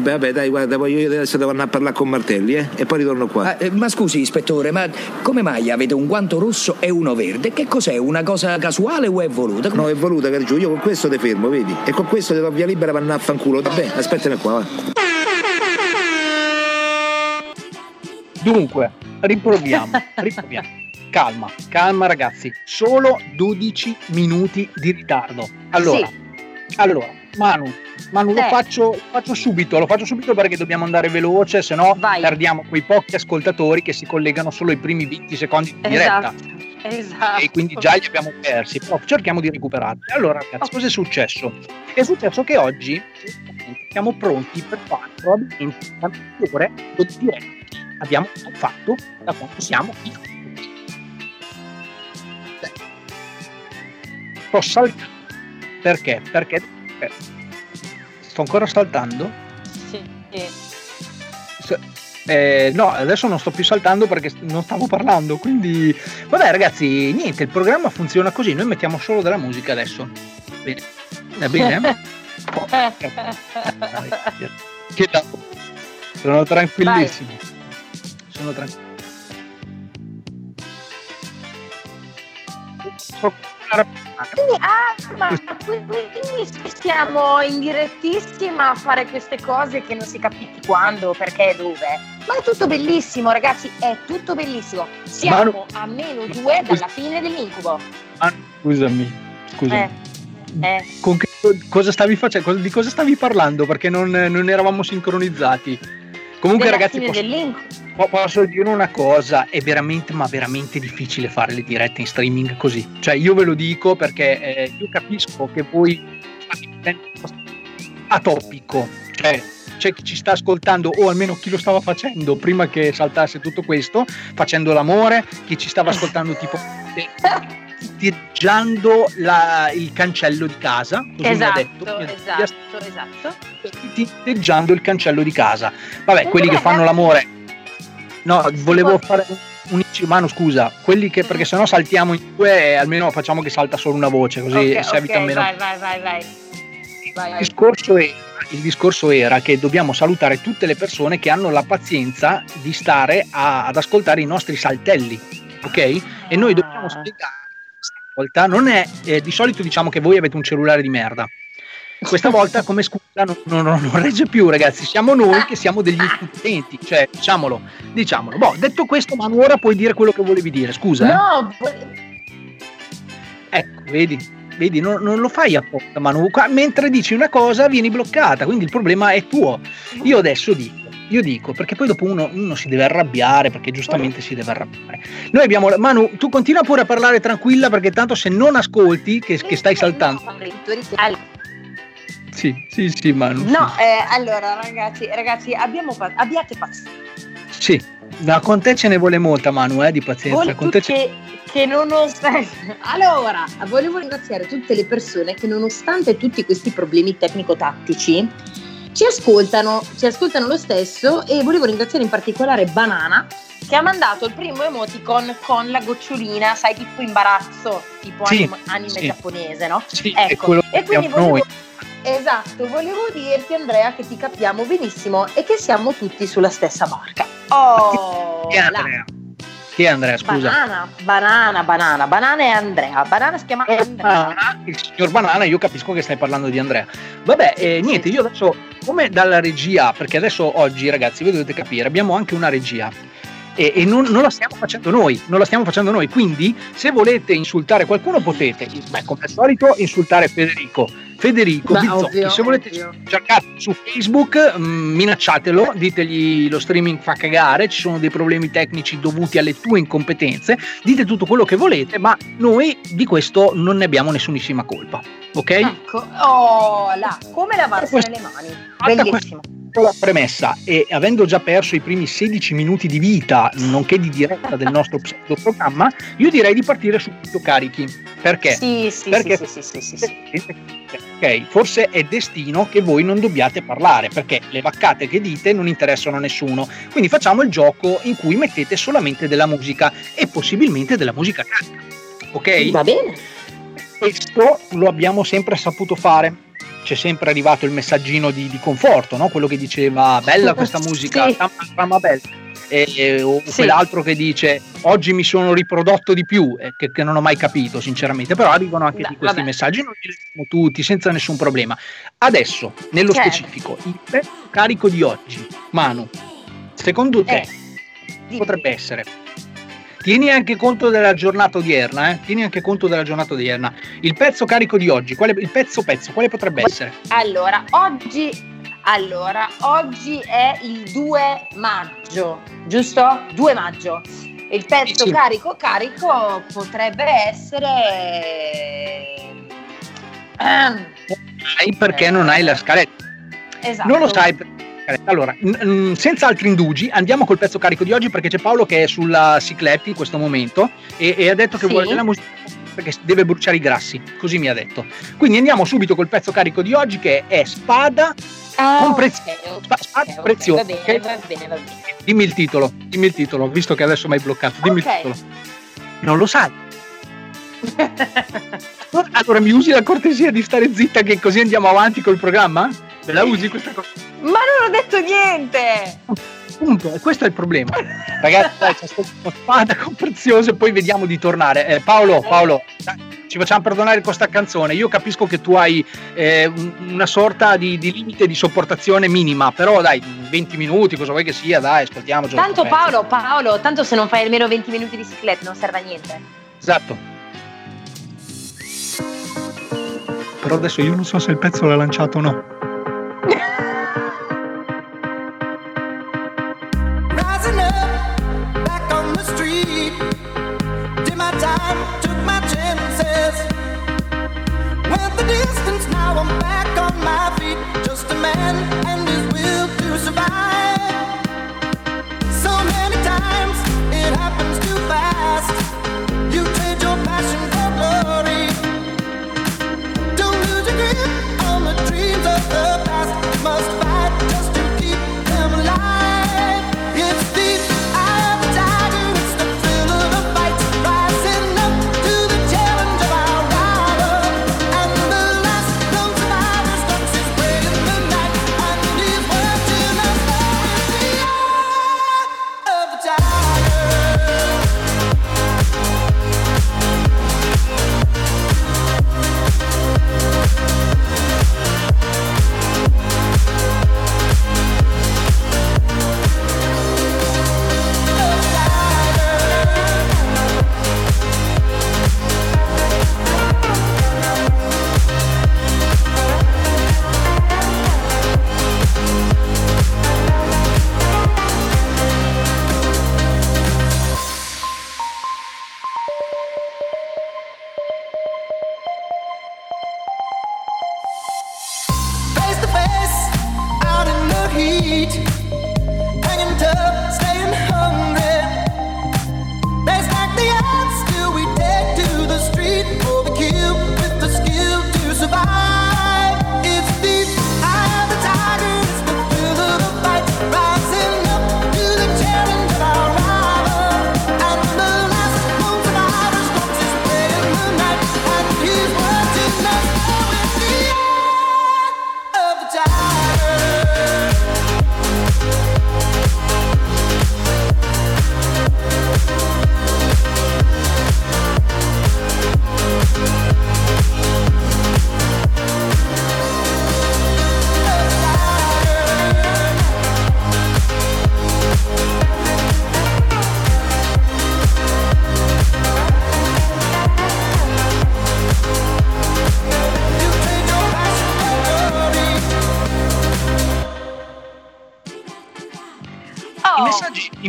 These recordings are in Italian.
Vabbè, dai, guarda, voglio adesso devo andare a parlare con Martelli, e poi ritorno qua. Ma scusi, ispettore, ma come mai avete un guanto rosso e uno verde? Che cos'è? Una cosa casuale o è voluta? No, è voluta, Cargiù, io con questo te fermo, vedi? E con questo te do via libera per andare a fanculo. Vabbè, aspettami qua, va. Dunque, riproviamo. Calma ragazzi, solo 12 minuti di ritardo. Allora, Manu, lo faccio subito perché dobbiamo andare veloce, se no perdiamo quei pochi ascoltatori che si collegano solo i primi 20 secondi di diretta. Esatto. E quindi già li abbiamo persi, però cerchiamo di recuperarli. Allora ragazzi, cosa è successo? È successo che oggi siamo pronti per fare probabilmente tante ore di diretta. Abbiamo fatto da quanto siamo sto saltando. Perché? Sto ancora saltando? Sì. No, adesso non sto più saltando perché non stavo parlando, quindi... Vabbè ragazzi, niente, il programma funziona così, noi mettiamo solo della musica adesso. Bene, va bene? Che sono tranquillissimo. Quindi siamo in direttissima a fare queste cose che non si capisce quando, perché e dove. Ma è tutto bellissimo, ragazzi, è tutto bellissimo. Siamo a -2 dalla fine dell'incubo. Scusami. Con che cosa stavi facendo? Di cosa stavi parlando? Perché non eravamo sincronizzati. Comunque, ragazzi, posso dire una cosa, è veramente, ma veramente difficile fare le dirette in streaming così. Cioè, io ve lo dico perché io capisco che voi state a topico. Cioè, c'è chi ci sta ascoltando, o almeno chi lo stava facendo prima che saltasse tutto questo, facendo l'amore, chi ci stava ascoltando tipo tireggiando il cancello di casa, così esatto. Tireggiando il cancello di casa. Vabbè, quelli che fanno l'amore. No, volevo fare un mano, scusa, quelli che, perché sennò saltiamo in due e almeno facciamo che salta solo una voce, così si evita meno. Vai. Il discorso era che dobbiamo salutare tutte le persone che hanno la pazienza di stare ad ascoltare i nostri saltelli, ok? E noi dobbiamo spiegare. Volta non è di solito diciamo che voi avete un cellulare di merda. Questa volta come scusa non regge più, ragazzi. Siamo noi che siamo degli studenti, cioè diciamolo. Boh, detto questo, Manu, ora puoi dire quello che volevi dire, scusa. No. Ecco, vedi, non lo fai apposta, Manu. Mentre dici una cosa vieni bloccata, quindi il problema è tuo. Io adesso dico, perché poi dopo uno si deve arrabbiare, perché giustamente si deve arrabbiare. Noi abbiamo Manu, tu continua pure a parlare tranquilla, perché tanto se non ascolti che stai saltando. Sì, Manu. No, sì. Allora ragazzi, abbiate pazienza. Sì, ma con te ce ne vuole molta, Manu, di pazienza. Allora, volevo ringraziare tutte le persone che nonostante tutti questi problemi tecnico-tattici ci ascoltano lo stesso, e volevo ringraziare in particolare Banana che ha mandato il primo emoticon con la gocciolina, sai, tipo imbarazzo, tipo anime giapponese, no? Sì, ecco. E quindi volevo dirti, Andrea, che ti capiamo benissimo e che siamo tutti sulla stessa barca. Oh! Chi è Andrea? Scusa. Banana è Andrea. Banana si chiama Andrea. Il signor Banana, io capisco che stai parlando di Andrea. Vabbè, niente, io adesso, come dalla regia, perché adesso oggi, ragazzi, voi dovete capire, abbiamo anche una regia. e non la stiamo facendo noi, quindi se volete insultare qualcuno potete, beh, come al solito, insultare Federico Bizzocchi, ovvio, se volete cercate su Facebook, minacciatelo, ditegli lo streaming fa cagare, ci sono dei problemi tecnici dovuti alle tue incompetenze, dite tutto quello che volete, ma noi di questo non ne abbiamo nessunissima colpa, ok? Ecco, come lavarsene le mani, bellissimo. La premessa, e avendo già perso i primi 16 minuti di vita, nonché di diretta del nostro pseudoprogramma, io direi di partire subito carichi. Perché? Sì. Ok, forse è destino che voi non dobbiate parlare, perché le vaccate che dite non interessano a nessuno. Quindi facciamo il gioco in cui mettete solamente della musica e possibilmente della musica carica. Ok? Va bene. Questo lo abbiamo sempre saputo fare. C'è sempre arrivato il messaggino di conforto, no? Quello che diceva bella questa musica, sì, ma bella, o sì, quell'altro che dice oggi mi sono riprodotto di più, che non ho mai capito sinceramente, però arrivano anche di questi messaggi, noi li leggiamo tutti senza nessun problema. Adesso nello specifico, il carico di oggi, Manu, secondo te potrebbe essere? Tieni anche conto della giornata odierna, eh? Il pezzo carico di oggi, quale potrebbe essere? Allora, oggi è il 2 maggio, giusto? 2 maggio. Il pezzo carico potrebbe essere... sai perché non hai la scaletta. Esatto. Non lo sai perché... Allora, senza altri indugi, andiamo col pezzo carico di oggi, perché c'è Paolo che è sulla Cicletti in questo momento e ha detto che vuole della musica perché deve bruciare i grassi, così mi ha detto. Quindi andiamo subito col pezzo carico di oggi, che è Spada con preziosa. Va bene. Dimmi il titolo, visto che adesso mi hai bloccato. Dimmi il titolo. Non lo sai. Allora mi usi la cortesia di stare zitta, che così andiamo avanti col programma? Ve la usi questa cosa? Ma non ho detto niente! Punto, e questo è il problema. Ragazzi, dai, c'è stata una Spada con preziosa e poi vediamo di tornare. Paolo, ci facciamo perdonare con questa canzone. Io capisco che tu hai una sorta di limite di sopportazione minima, però dai, 20 minuti, cosa vuoi che sia, dai, ascoltiamo. Tanto Paolo, se non fai almeno 20 minuti di ciclette non serve a niente. Esatto. Però adesso io non so se il pezzo l'ha lanciato o no.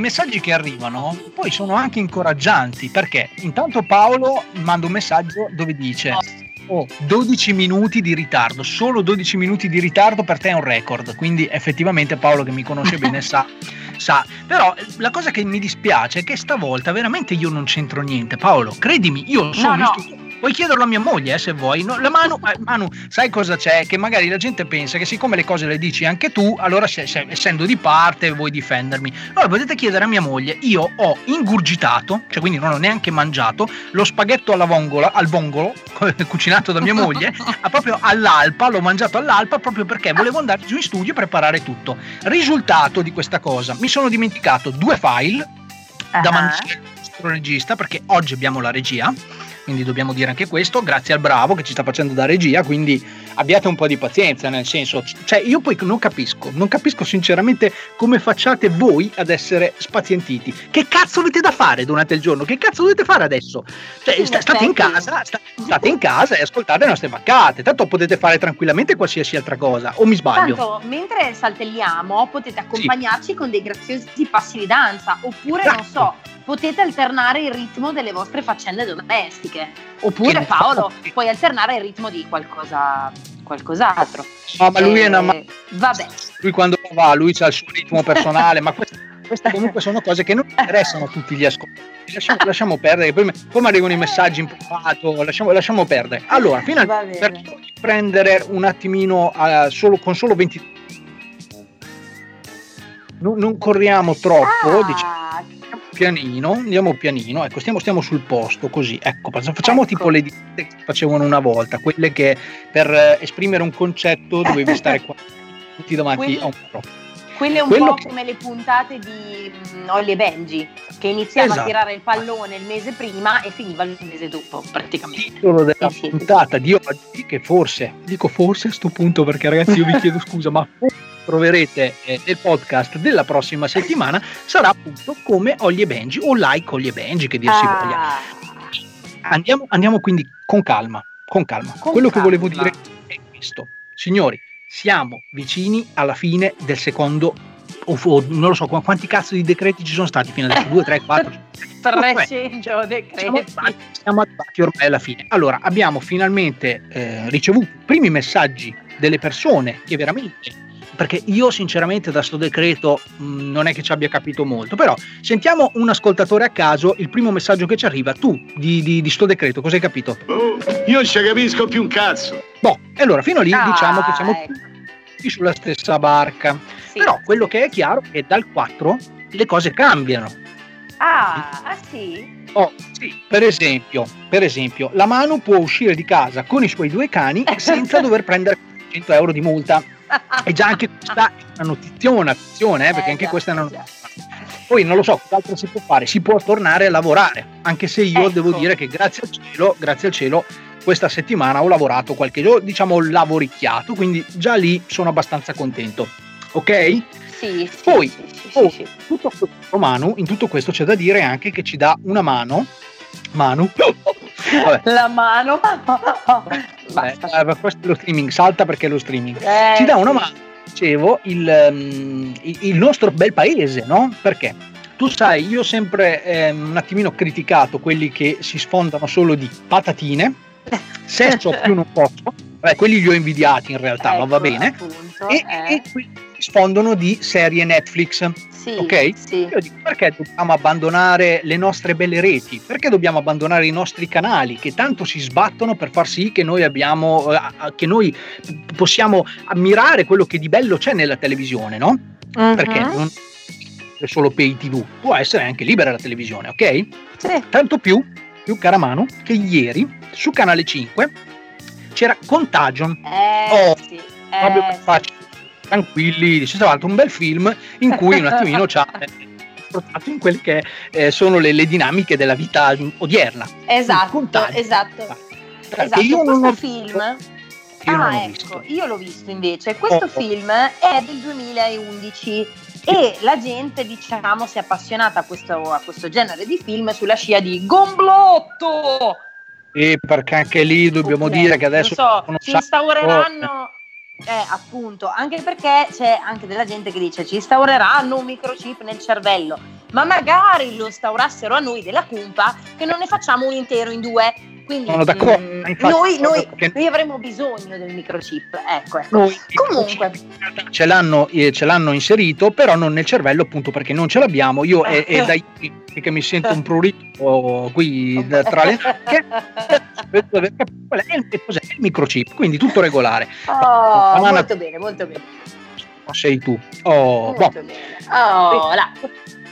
messaggi che arrivano poi sono anche incoraggianti, perché intanto Paolo manda un messaggio dove dice: oh, 12 minuti di ritardo, solo 12 minuti di ritardo per te è un record. Quindi effettivamente Paolo, che mi conosce bene, sa. Però la cosa che mi dispiace è che stavolta veramente io non c'entro niente, Paolo, credimi, io sono studioso. Puoi chiederlo a mia moglie, se vuoi. No, la Manu, sai cosa c'è? Che magari la gente pensa che siccome le cose le dici anche tu, allora essendo di parte vuoi difendermi. Allora potete chiedere a mia moglie. Io ho ingurgitato, cioè quindi non ho neanche mangiato, lo spaghetto alla vongola, al vongolo, cucinato da mia moglie, proprio all'alpa, l'ho mangiato all'alpa proprio perché volevo andare giù in studio e preparare tutto. Risultato di questa cosa: mi sono dimenticato 2 file da mandare al nostro regista, perché oggi abbiamo la regia. Quindi dobbiamo dire anche questo, grazie al bravo che ci sta facendo da regia, quindi abbiate un po' di pazienza, nel senso, cioè io poi non capisco sinceramente come facciate voi ad essere spazientiti. Che cazzo avete da fare durante il giorno? Che cazzo dovete fare adesso? Cioè, state in casa e ascoltate le nostre vaccate, tanto potete fare tranquillamente qualsiasi altra cosa, o mi sbaglio? Tanto mentre saltelliamo potete accompagnarci con dei graziosi passi di danza, oppure esatto. Non so, potete alternare il ritmo delle vostre faccende domestiche, oppure Paolo puoi alternare il ritmo di qualcos'altro. No, ma lui è una vabbè. Lui quando va, lui c'ha il suo ritmo personale, ma queste comunque sono cose che non interessano a tutti gli ascoltatori. Lasciamo perdere, poi mi arrivano i messaggi in privato, lasciamo perdere. Allora, finalmente per prendere un attimino con solo 20 non corriamo troppo, diciamo. Andiamo pianino, ecco, stiamo sul posto, così, ecco, facciamo tipo le dirette che facevano una volta, quelle che per esprimere un concetto dovevi stare qua tutti davanti a un microfono. Quelle un po' come le puntate di Holly e Benji, che iniziava a tirare il pallone il mese prima e finiva il mese dopo, praticamente. Il titolo della puntata di oggi, che forse a sto punto, perché ragazzi io vi chiedo scusa, ma troverete nel podcast della prossima settimana, sarà appunto come Holly e Benji, o like Holly e Benji, che dir si voglia. Andiamo quindi con calma. Quello che volevo dire è questo, signori. Siamo vicini alla fine del secondo, o non lo so quanti cazzo di decreti ci sono stati fino adesso, 2, 3, 4, 300 decreti. Siamo arrivati ormai alla fine. Allora, abbiamo finalmente ricevuto i primi messaggi delle persone che veramente... Perché io sinceramente da sto decreto non è che ci abbia capito molto, però sentiamo un ascoltatore a caso, il primo messaggio che ci arriva: tu di sto decreto cosa hai capito? Io non ci capisco più un cazzo. Boh, e allora fino lì diciamo che siamo tutti sulla stessa barca, sì. Però quello che è chiaro è che dal 4 le cose cambiano. Sì, per esempio la Manu può uscire di casa con i suoi 2 cani senza dover prendere 100 euro di multa. E già anche questa è una notiziona, attenzione, perché anche questa è una notiziona. Poi non lo so, cos'altro si può fare? Si può tornare a lavorare, anche se io devo dire che grazie al cielo, questa settimana ho lavorato qualche giorno, diciamo ho lavoricchiato, quindi già lì sono abbastanza contento, ok? Sì. Poi, tutto questo, Manu, in tutto questo c'è da dire anche che ci dà una mano, Manu. Vabbè. La mano basta. Questo è lo streaming, salta perché è lo streaming, ci dà una mano, dicevo, il nostro bel paese, no? Perché tu sai, io ho sempre un attimino criticato quelli che si sfondano solo di patatine, sesso più non posso, vabbè, quelli li ho invidiati in realtà, ma va bene, appunto, e quelli si sfondano di serie Netflix. Sì, ok? Sì. Io dico, perché dobbiamo abbandonare le nostre belle reti? Perché dobbiamo abbandonare i nostri canali che tanto si sbattono per far sì che noi possiamo ammirare quello che di bello c'è nella televisione, no? Uh-huh. Perché non è solo pay TV, può essere anche libera la televisione, ok? Sì. Tanto più cara Manu, che ieri su Canale 5 c'era Contagion. Proprio per farci tranquilli, c'è stato un bel film in cui un attimino ci ha portato in quelle che sono le dinamiche della vita odierna. Esatto. Io questo film io l'ho visto invece. Questo film è del 2011 e la gente, diciamo, si è appassionata a questo genere di film sulla scia di Gomblotto. E perché anche lì dobbiamo dire che adesso ci instaureranno. Appunto, anche perché c'è anche della gente che dice ci instaureranno un microchip nel cervello. ma magari lo instaurassero a noi della Cumpa, che non ne facciamo un intero in due. Quindi sono d'accordo, infatti, noi avremo bisogno del microchip, ecco. Noi, comunque ce l'hanno inserito, però non nel cervello, appunto perché non ce l'abbiamo. Io è dai che mi sento un prurito qui tra le che cos'è il microchip, quindi tutto regolare. Oh, molto bene, molto bene. Sei tu. Oh, molto bene. Oh, là.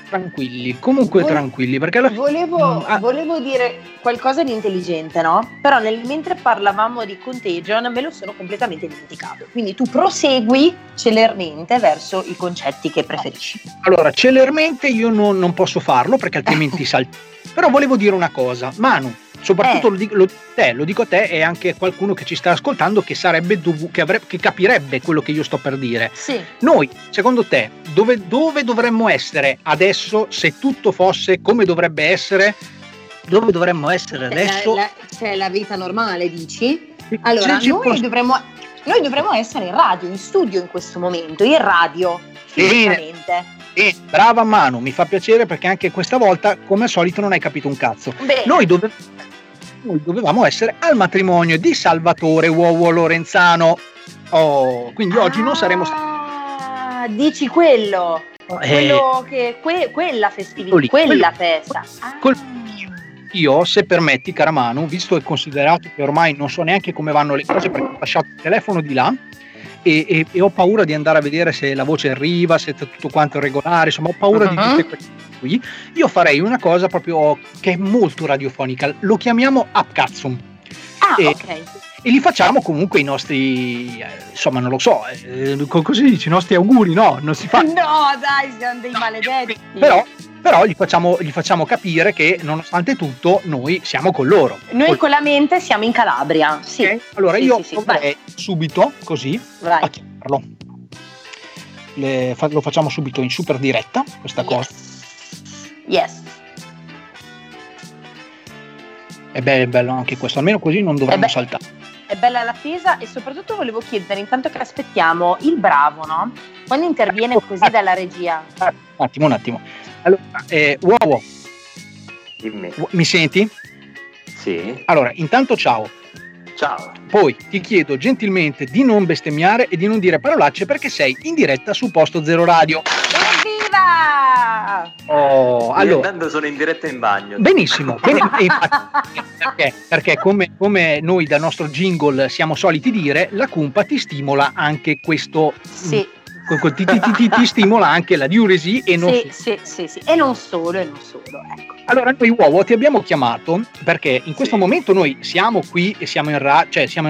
Tranquilli, comunque tranquilli, perché volevo dire qualcosa di intelligente, no? Però mentre parlavamo di Contagion me lo sono completamente dimenticato, quindi tu prosegui celermente verso i concetti che preferisci. Allora, celermente io non posso farlo perché altrimenti salto. Però volevo dire una cosa, Manu, soprattutto lo dico a te e anche a qualcuno che ci sta ascoltando che sarebbe che capirebbe quello che io sto per dire. Sì. Noi, secondo te, dove dovremmo essere adesso se tutto fosse come dovrebbe essere? Dove dovremmo essere adesso? C'è la vita normale, dici? Allora, noi dovremmo essere in radio, in studio in questo momento, in radio, fisicamente. E brava Manu, mi fa piacere perché anche questa volta, come al solito, non hai capito un cazzo. Beh. Noi dovevamo essere al matrimonio di Salvatore Uovo Lorenzano. Oh, quindi oggi non saremo stati. Ah, dici quello? Quello che quella festività, quella festa. Io, se permetti, cara Manu, visto e considerato che ormai non so neanche come vanno le cose perché ho lasciato il telefono di là. E ho paura di andare a vedere se la voce arriva, se tutto quanto è regolare, insomma ho paura di tutte queste qui. Io farei una cosa proprio che è molto radiofonica, lo chiamiamo Upcazzum. E li facciamo comunque i nostri, insomma non lo so, così dici, i nostri auguri, no? Non si fa. No dai, siamo dei maledetti. Però gli facciamo capire che nonostante tutto noi siamo con loro. Noi con la mente siamo in Calabria. Sì. Okay. Allora io vorrei subito così a chiamarlo. Lo facciamo subito in super diretta questa cosa. Yes. È bello anche questo, almeno così non dovremmo saltare. È bella l'attesa e soprattutto volevo chiedere, intanto che aspettiamo il bravo, no? Quando interviene così dalla regia. Un attimo. Allora, uovo, dimmi. Mi senti? Sì. Allora, intanto ciao. Poi ti chiedo gentilmente di non bestemmiare e di non dire parolacce perché sei in diretta su Posto Zero Radio. Evviva! Oh, allora. Intanto sono in diretta in bagno. Benissimo. Perché come noi dal nostro jingle siamo soliti dire, la Cumpa ti stimola anche questo. Sì. Ti stimola anche la diuresi e non sì. E non solo, ecco. Allora noi uovo ti abbiamo chiamato perché in questo momento noi siamo qui e siamo in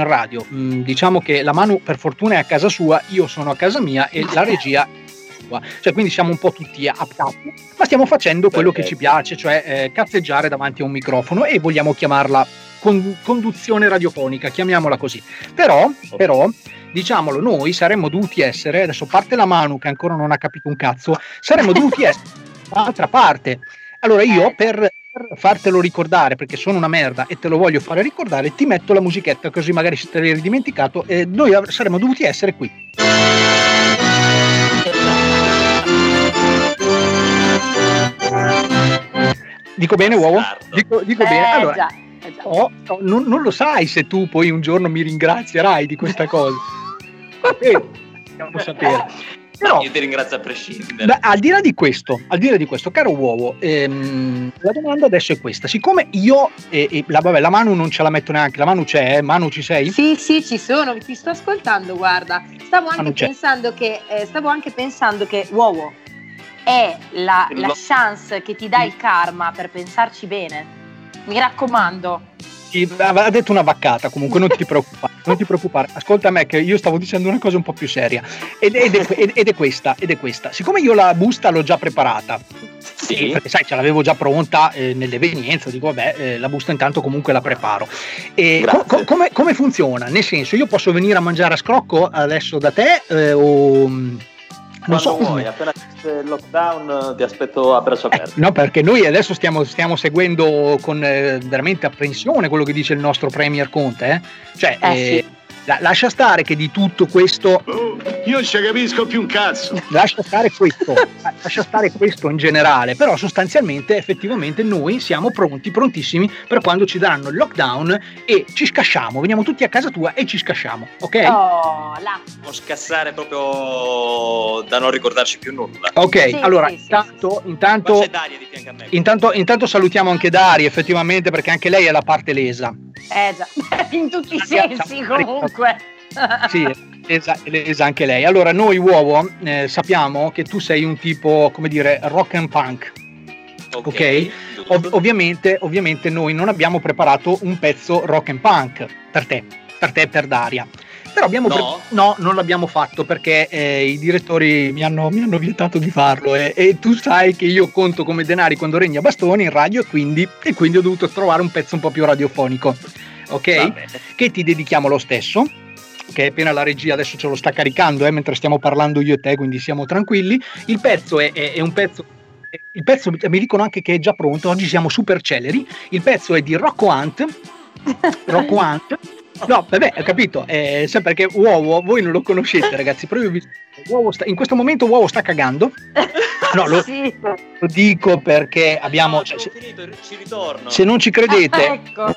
radio. Diciamo che la Manu per fortuna è a casa sua, io sono a casa mia e la regia è sua. Cioè quindi siamo un po' tutti a capo, ma stiamo facendo quello che ci piace, cioè cazzeggiare davanti a un microfono e vogliamo chiamarla conduzione radiofonica, chiamiamola così. Però diciamolo, noi saremmo dovuti essere, adesso parte la Manu che ancora non ha capito un cazzo, saremmo dovuti essere dall'altra parte. Allora io per fartelo ricordare, perché sono una merda e te lo voglio fare ricordare, ti metto la musichetta così magari se te l'hai dimenticato, e noi saremmo dovuti essere qui. Dico bene uovo? Dico bene, allora già. Non lo sai se tu poi un giorno mi ringrazierai di questa cosa. Non lo sapere. Però, io ti ringrazio a prescindere. Al di là di questo, caro uovo, la domanda adesso è questa. Siccome io la Manu non ce la metto neanche, la Manu c'è, Manu ci sei? Sì, ci sono, ti sto ascoltando, guarda. Stavo anche pensando che uovo è la chance che ti dà il karma per pensarci bene. Mi raccomando. Ha detto una vaccata, comunque non ti preoccupare. Ascolta me che io stavo dicendo una cosa un po' più seria ed è questa. Siccome io la busta l'ho già preparata, perché sai ce l'avevo già pronta nell'evenienza, dico vabbè la busta intanto comunque la preparo. E come funziona? Nel senso io posso venire a mangiare a scrocco adesso da te o... Non so vuoi, appena c'è il lockdown ti aspetto a braccia aperte. No, perché noi adesso stiamo seguendo con veramente apprensione quello che dice il nostro Premier Conte. Cioè, Lascia stare che di tutto questo io non ci capisco più un cazzo. Lascia stare questo in generale, però sostanzialmente effettivamente noi siamo pronti, prontissimi per quando ci daranno il lockdown e ci scasciamo, veniamo tutti a casa tua e ci scasciamo, ok? Oh, là. O scassare proprio da non ricordarci più nulla. Ok, sì, allora sì, intanto ma c'è Daria di fianco a me. Intanto salutiamo anche Daria effettivamente, perché anche lei è la parte lesa. Già, in tutti i sensi comunque. Sì. Lesa anche lei. Allora noi uovo sappiamo che tu sei un tipo, come dire, rock and punk. Ok? Ovviamente noi non abbiamo preparato un pezzo rock and punk per te e per Daria. Però non l'abbiamo fatto perché i direttori mi hanno vietato di farlo e tu sai che io conto come denari quando regna bastoni in radio e quindi ho dovuto trovare un pezzo un po' più radiofonico. Ok? Che ti dedichiamo lo stesso. Che appena la regia adesso ce lo sta caricando mentre stiamo parlando io e te, quindi siamo tranquilli. Il pezzo è un pezzo. Il pezzo mi dicono anche che è già pronto. Oggi siamo super celeri. Il pezzo è di Rocco Hunt. Rocco Hunt. No, vabbè, ho capito. Perché uovo, voi non lo conoscete, ragazzi. Però io vi in questo momento uovo sta cagando. No, lo dico perché abbiamo. No, finito, ci ritorno. Se non ci credete. Ecco.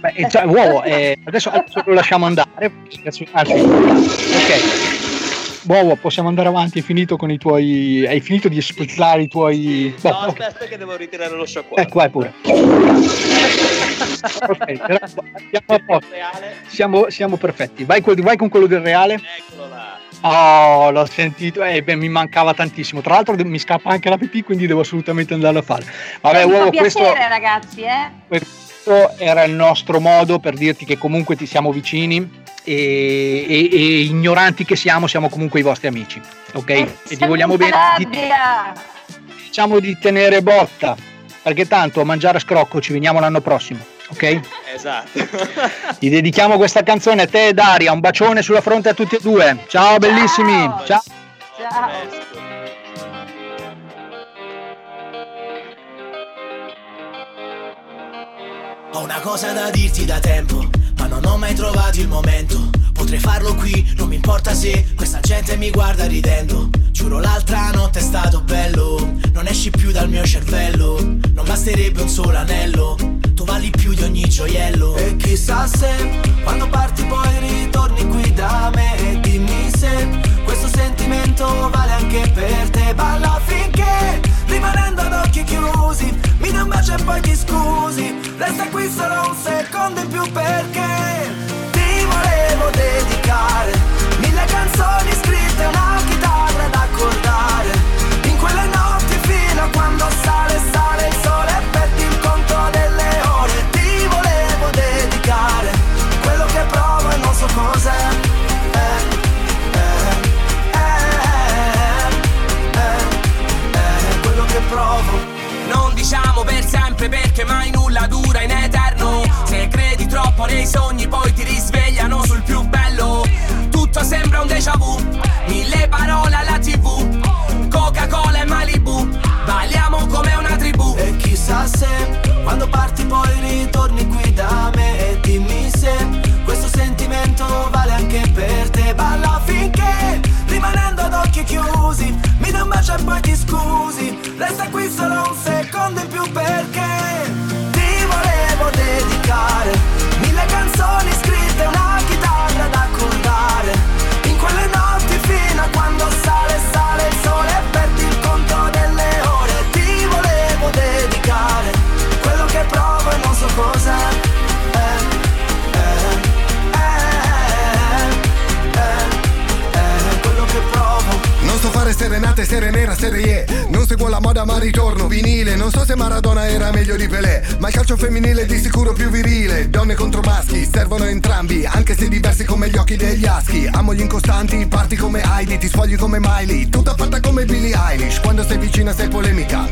Beh, cioè, uovo, adesso lo lasciamo andare. Ok. Uovo, possiamo andare avanti. È finito con i tuoi. Hai finito di spizzare i tuoi. No, aspetta, che devo ritirare lo sciacquone. Ecco, vai pure. Okay, siamo perfetti. Vai con quello del reale. Eccolo là. Oh, l'ho sentito, mi mancava tantissimo. Tra l'altro mi scappa anche la pipì, quindi devo assolutamente andarlo a fare. Vabbè, uovo, questo. Un piacere, ragazzi, Questo era il nostro modo per dirti che comunque ti siamo vicini e ignoranti che siamo comunque i vostri amici, ok? E ti vogliamo bene, diciamo di tenere botta, perché tanto a mangiare a scrocco ci veniamo l'anno prossimo, ok? Esatto. Ti dedichiamo questa canzone a te e Daria, un bacione sulla fronte a tutti e due. Ciao. Bellissimi, ciao. Ho una cosa da dirti da tempo, ma non ho mai trovato il momento. Potrei farlo qui, non mi importa se questa gente mi guarda ridendo. Giuro l'altra notte è stato bello, non esci più dal mio cervello. Non basterebbe un solo anello, tu vali più di ogni gioiello. E chissà se, quando parti poi ritorni qui da me. E dimmi se, questo sentimento vale anche per te. Balla finché, rimanendo ad occhi chiusi, mi dai un bacio e poi ti scusi. Resta qui solo un secondo in più perché ti volevo dedicare 1000 canzoni scritte e una chitarra da accordare. In quelle notti fino a quando sale il sole e perdi il conto delle ore. Ti volevo dedicare quello che provo e non so cos'è. Non diciamo per sempre perché mai nulla dura in eterno. Se credi troppo nei sogni poi ti risvegliano sul più bello. Tutto sembra un déjà vu, 1000 parole alla tv, Coca-Cola e Malibu, balliamo come una tribù. E chissà se, quando parti poi ritorni qui da me. E dimmi se, questo sentimento vale anche per te. Balla finché, rimanendo ad occhi chiusi, mi dai un bacio e poi ti scusi. Resta qui solo un secondo in più perché ti volevo dedicare 1000 canzoni scritte e una chitarra da accordare. In quelle notti fino a quando sale il sole e perdi il conto delle ore. Ti volevo dedicare quello che provo e non so cos'è. Fare serenate, serenera, serie E. Non seguo la moda ma ritorno vinile. Non so se Maradona era meglio di Pelé, ma il calcio femminile è di sicuro più virile. Donne contro maschi, servono entrambi, anche se diversi come gli occhi degli aschi. Amo gli incostanti, parti come Heidi, ti sfogli come Miley. Tutta fatta come Billie Eilish, quando sei vicina sei polemica,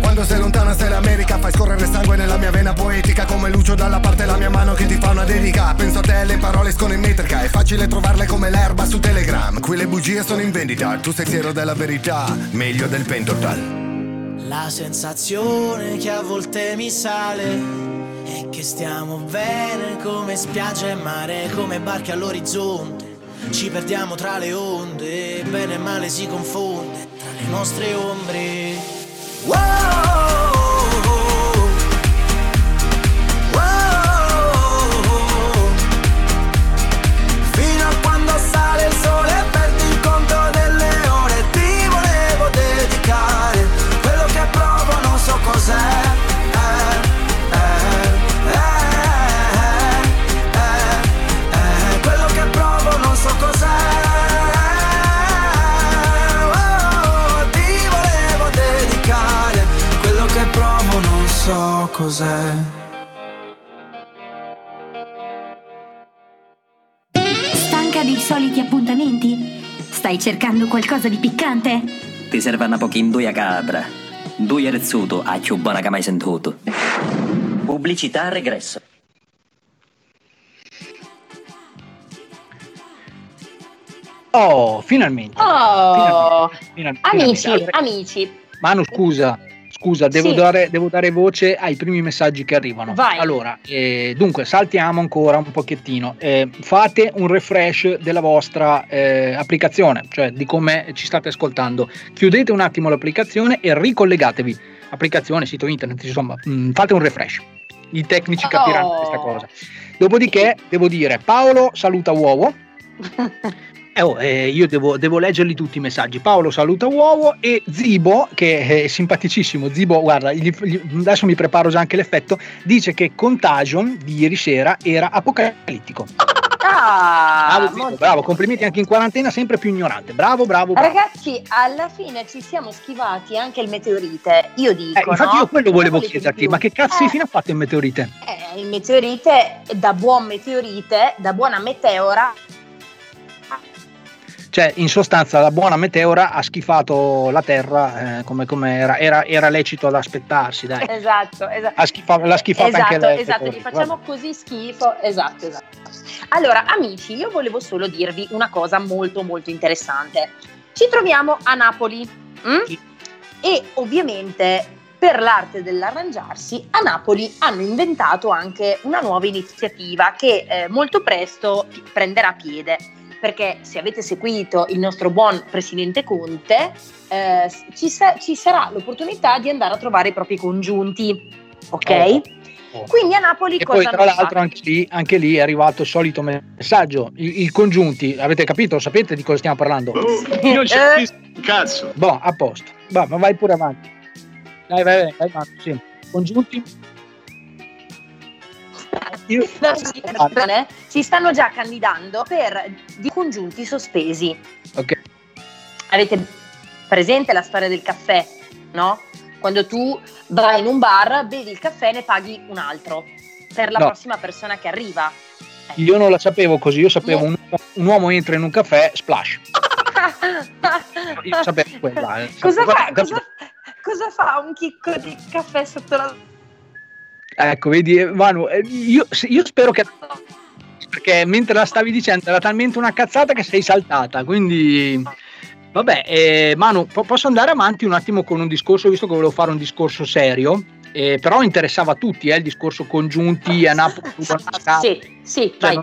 quando sei lontana sei l'America. Fai scorrere sangue nella mia vena poetica, come Lucio dalla parte la mia mano che ti fa una dedica. Penso a te, le parole escono in metrica, è facile trovarle come l'erba su Telegram. Qui le bugie sono in vendita, tu sei della verità, meglio del pentotal. La sensazione che a volte mi sale è che stiamo bene come spiaggia e mare, come barche all'orizzonte. Ci perdiamo tra le onde, bene e male si confonde tra le nostre ombre. Wow! Cos'è? Stanca dei soliti appuntamenti? Stai cercando qualcosa di piccante? Ti serve una poch'induia capra. Duia rezzuto, a più buona che mai sentito. Pubblicità regresso. Oh, finalmente. Oh, finalmente. Amici. Manu, scusa, devo dare voce ai primi messaggi che arrivano. Vai. Allora, dunque, saltiamo ancora un pochettino. Fate un refresh della vostra applicazione, cioè di come ci state ascoltando. Chiudete un attimo l'applicazione e ricollegatevi. Applicazione, sito internet, insomma, fate un refresh. I tecnici capiranno questa cosa. Dopodiché, devo dire, Paolo saluta uovo. Io devo leggerli tutti i messaggi. Paolo saluta uovo e Zibo, che è simpaticissimo. Zibo, guarda, adesso mi preparo già anche l'effetto. Dice che Contagion di ieri sera era apocalittico. Ah, bravo, complimenti anche in quarantena, sempre più ignorante. Bravo. Ragazzi, alla fine ci siamo schivati anche il meteorite. Io dico, infatti, no? Io quello volevo chiederti, ma che cazzo fine ha fatto il meteorite? Il meteorite, da buona meteora. Cioè, in sostanza, la buona meteora ha schifato la terra come era lecito ad aspettarsi, dai. Esatto. L'ha schifata anche lei. Esatto, gli facciamo così schifo. Esatto. Allora, amici, io volevo solo dirvi una cosa molto, molto interessante. Ci troviamo a Napoli. Sì. E ovviamente, per l'arte dell'arrangiarsi, a Napoli hanno inventato anche una nuova iniziativa che molto presto prenderà piede. Perché se avete seguito il nostro buon presidente Conte, ci sarà l'opportunità di andare a trovare i propri congiunti, ok? Oh. Quindi a Napoli e cosa poi, tra l'altro, anche lì è arrivato il solito messaggio, i congiunti, avete capito? Sapete di cosa stiamo parlando? Sì. Io non ci capisco un cazzo. Boh, a posto, ma vai pure avanti. Vai avanti, sì. Congiunti. Si stanno già candidando per di congiunti sospesi. Ok. Avete presente la storia del caffè, no? Quando tu vai in un bar, bevi il caffè e ne paghi un altro per la prossima persona che arriva. Io non la sapevo così, io sapevo un uomo entra in un caffè, splash. Io sapevo quella. Cosa fa un chicco di caffè sotto la... Ecco, vedi, Manu, io spero che... Perché mentre la stavi dicendo era talmente una cazzata che sei saltata, quindi... Vabbè, Manu, posso andare avanti un attimo con un discorso, visto che volevo fare un discorso serio, però interessava a tutti, il discorso congiunti, a Napoli... sì, vai.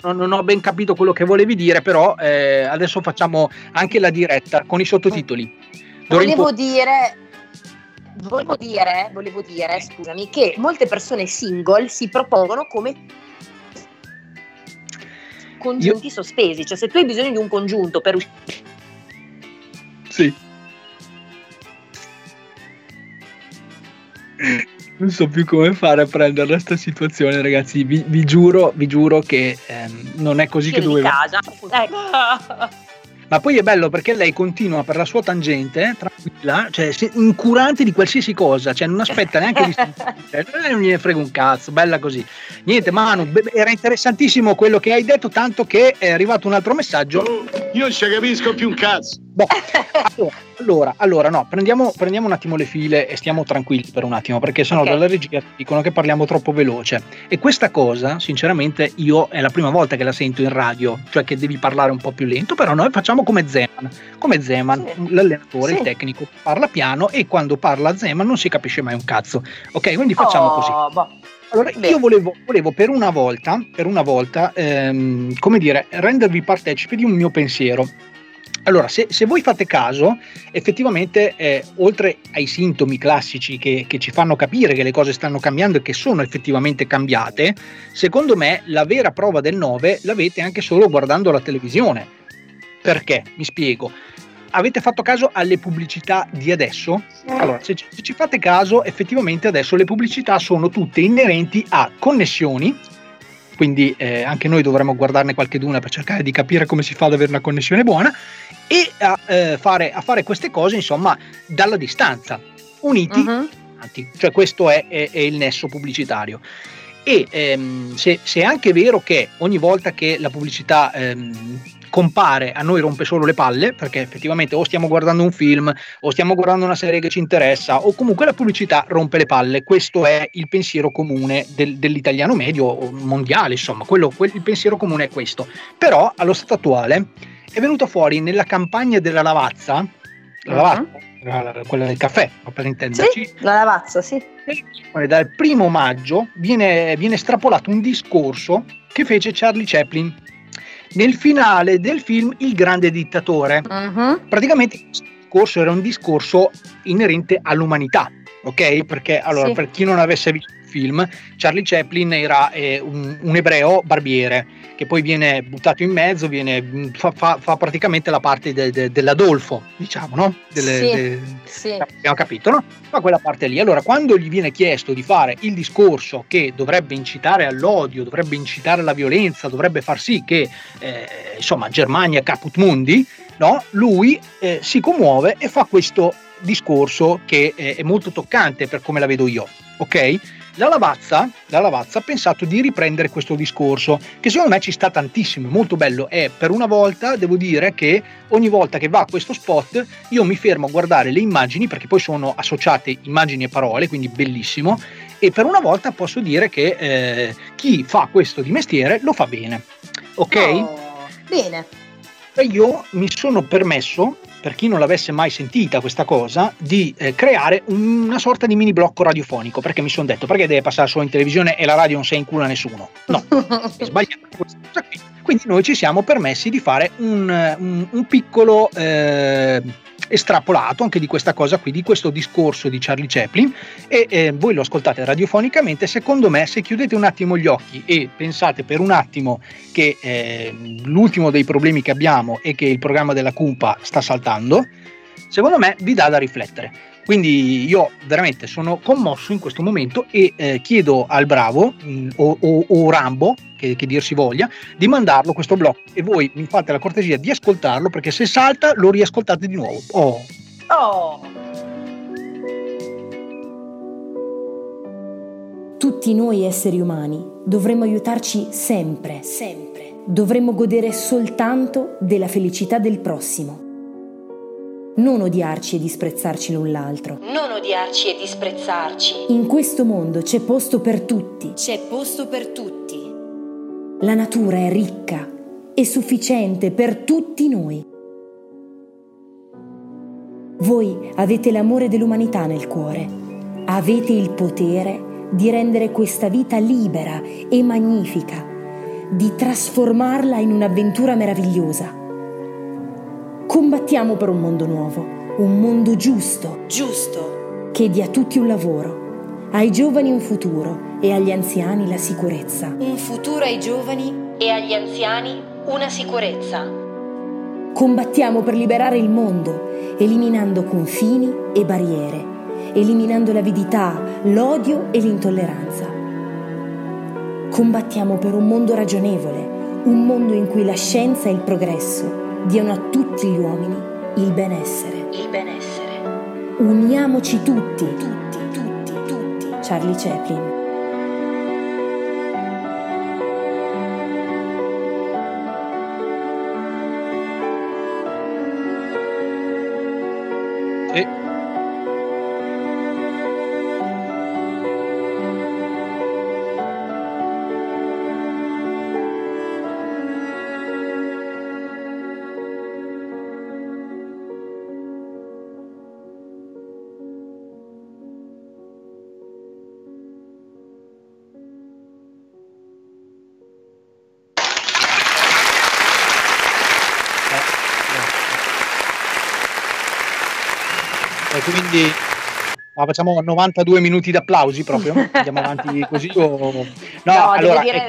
Non ho ben capito quello che volevi dire, però adesso facciamo anche la diretta con i sottotitoli. Volevo dire, scusami, che molte persone single si propongono come congiunti sospesi, cioè se tu hai bisogno di un congiunto per uscire. Sì. Non so più come fare a prendere questa situazione, ragazzi, vi giuro che non è così che doveva. Ma poi è bello perché lei continua per la sua tangente, tranquilla, cioè incurante di qualsiasi cosa, cioè non aspetta neanche di... non gliene frega un cazzo, bella così. Niente, Manu, era interessantissimo quello che hai detto, tanto che è arrivato un altro messaggio. Io non ci capisco più un cazzo. Boh, allora no, prendiamo un attimo le file e stiamo tranquilli per un attimo, perché sennò dalla regia dicono che parliamo troppo veloce, e questa cosa sinceramente io è la prima volta che la sento in radio, cioè che devi parlare un po' più lento, però noi facciamo come Zeman, sì, l'allenatore, sì, il tecnico parla piano e quando parla Zeman non si capisce mai un cazzo, ok, quindi facciamo così. Allora, io volevo per una volta, come dire, rendervi partecipi di un mio pensiero. Allora, se voi fate caso, effettivamente, oltre ai sintomi classici che ci fanno capire che le cose stanno cambiando e che sono effettivamente cambiate, secondo me la vera prova del 9 l'avete anche solo guardando la televisione. Perché? Mi spiego. Avete fatto caso alle pubblicità di adesso? Allora, se ci fate caso, effettivamente adesso le pubblicità sono tutte inerenti a connessioni. Quindi anche noi dovremmo guardarne qualcheduna per cercare di capire come si fa ad avere una connessione buona e a fare queste cose, insomma, dalla distanza, uniti. Uh-huh. Cioè questo è il nesso pubblicitario. E se è anche vero che ogni volta che la pubblicità compare a noi rompe solo le palle, perché effettivamente o stiamo guardando un film o stiamo guardando una serie che ci interessa, o comunque la pubblicità rompe le palle. Questo è il pensiero comune dell'italiano medio mondiale, insomma, il pensiero comune è questo. Però allo stato attuale è venuta fuori nella campagna della Lavazza, quella del caffè, per intenderci. Sì, la Lavazza, sì. Dal 1° maggio viene estrapolato un discorso che fece Charlie Chaplin nel finale del film Il Grande Dittatore. Uh-huh. Praticamente questo discorso era un discorso inerente all'umanità, ok? Perché allora, sì, per chi non avesse visto il film, Charlie Chaplin era un ebreo barbiere che poi viene buttato in mezzo, fa praticamente la parte dell'Adolfo, diciamo, no? Sì. Abbiamo capito, no? Fa quella parte lì. Allora, quando gli viene chiesto di fare il discorso che dovrebbe incitare all'odio, dovrebbe incitare alla violenza, dovrebbe far sì che, insomma, Germania caput mundi, no? Lui si commuove e fa questo discorso che è molto toccante per come la vedo io, ok? La Lavazza ha pensato di riprendere questo discorso, che secondo me ci sta tantissimo, è molto bello, e per una volta devo dire che ogni volta che va questo spot io mi fermo a guardare le immagini, perché poi sono associate immagini e parole, quindi bellissimo, e per una volta posso dire che chi fa questo di mestiere lo fa bene, ok? Oh, bene. Io mi sono permesso, per chi non l'avesse mai sentita questa cosa, di creare una sorta di mini blocco radiofonico, perché mi sono detto, perché deve passare solo in televisione e la radio non si incula a nessuno? No, è sbagliato questa cosa qui. Quindi noi ci siamo permessi di fare un piccolo estrapolato anche di questa cosa qui, di questo discorso di Charlie Chaplin, e voi lo ascoltate radiofonicamente. Secondo me, se chiudete un attimo gli occhi e pensate per un attimo che l'ultimo dei problemi che abbiamo è che il programma della Cumpa sta saltando, secondo me vi dà da riflettere. Quindi io veramente sono commosso in questo momento e chiedo al Bravo o Rambo, che dir si voglia, di mandarlo questo blocco, e voi mi fate la cortesia di ascoltarlo, perché se salta lo riascoltate di nuovo. Tutti noi esseri umani dovremmo aiutarci sempre, sempre. Dovremmo godere soltanto della felicità del prossimo. Non odiarci e disprezzarci l'un l'altro. Non odiarci e disprezzarci. In questo mondo c'è posto per tutti. C'è posto per tutti. La natura è ricca e sufficiente per tutti noi. Voi avete l'amore dell'umanità nel cuore. Avete il potere di rendere questa vita libera e magnifica, di trasformarla in un'avventura meravigliosa. Combattiamo per un mondo nuovo, un mondo giusto, che dia a tutti un lavoro, ai giovani un futuro e agli anziani la sicurezza. Un futuro ai giovani e agli anziani una sicurezza. Combattiamo per liberare il mondo, eliminando confini e barriere, eliminando l'avidità, l'odio e l'intolleranza. Combattiamo per un mondo ragionevole, un mondo in cui la scienza e il progresso diano a tutti gli uomini il benessere. Il benessere. Uniamoci tutti. Charlie Chaplin. E quindi facciamo 92 minuti d'applausi proprio, andiamo avanti così No, allora dire... è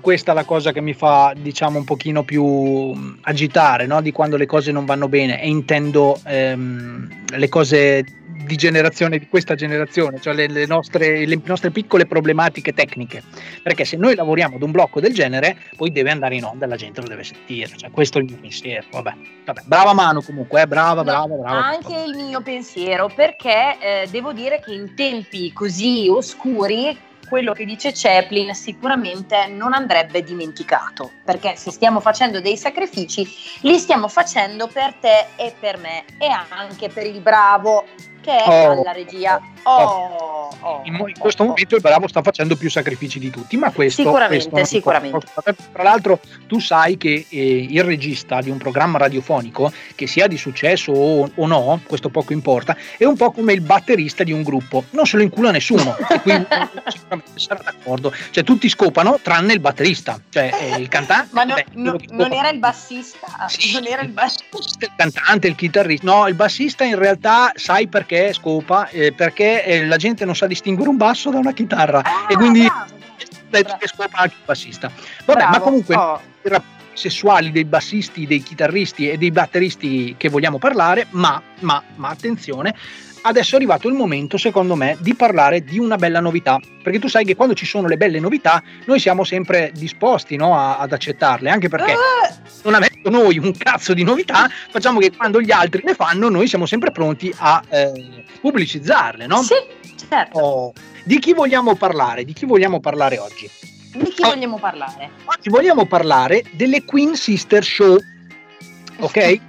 questa la cosa che mi fa, diciamo, un pochino più agitare, no? Di quando le cose non vanno bene, e intendo le cose di generazione, di questa generazione, cioè le nostre piccole problematiche tecniche, perché se noi lavoriamo ad un blocco del genere poi deve andare in onda, la gente lo deve sentire, cioè questo è il mio pensiero. Vabbè. Brava Manu comunque, brava. Anche il mio pensiero, perché devo dire che in tempi così oscuri quello che dice Chaplin sicuramente non andrebbe dimenticato, perché se stiamo facendo dei sacrifici li stiamo facendo per te e per me e anche per il bravo che è alla regia. In questo momento il bravo sta facendo più sacrifici di tutti, ma questo sicuramente. Tra l'altro tu sai che il regista di un programma radiofonico, che sia di successo o no, questo poco importa, è un po' come il batterista di un gruppo, non se lo incula nessuno e quindi sicuramente sarà d'accordo, cioè tutti scopano tranne il batterista, cioè il cantante ma non era il bassista, sì, non era il bassista, il cantante, il chitarrista, no, il bassista in realtà, sai perché scopa? Perché la gente non sa distinguere un basso da una chitarra, e quindi scopa anche il bassista. Vabbè, bravo. Ma comunque i rapporti sessuali dei bassisti, dei chitarristi e dei batteristi che vogliamo parlare, ma attenzione, adesso è arrivato il momento, secondo me, di parlare di una bella novità, perché tu sai che quando ci sono le belle novità noi siamo sempre disposti, no, ad accettarle, anche perché non avendo noi un cazzo di novità, facciamo che quando gli altri le fanno noi siamo sempre pronti a pubblicizzarle, no? Sì, certo. Di chi vogliamo parlare? Di chi vogliamo parlare oggi? Di chi vogliamo parlare? Oggi vogliamo parlare delle Queen Sister Show, ok?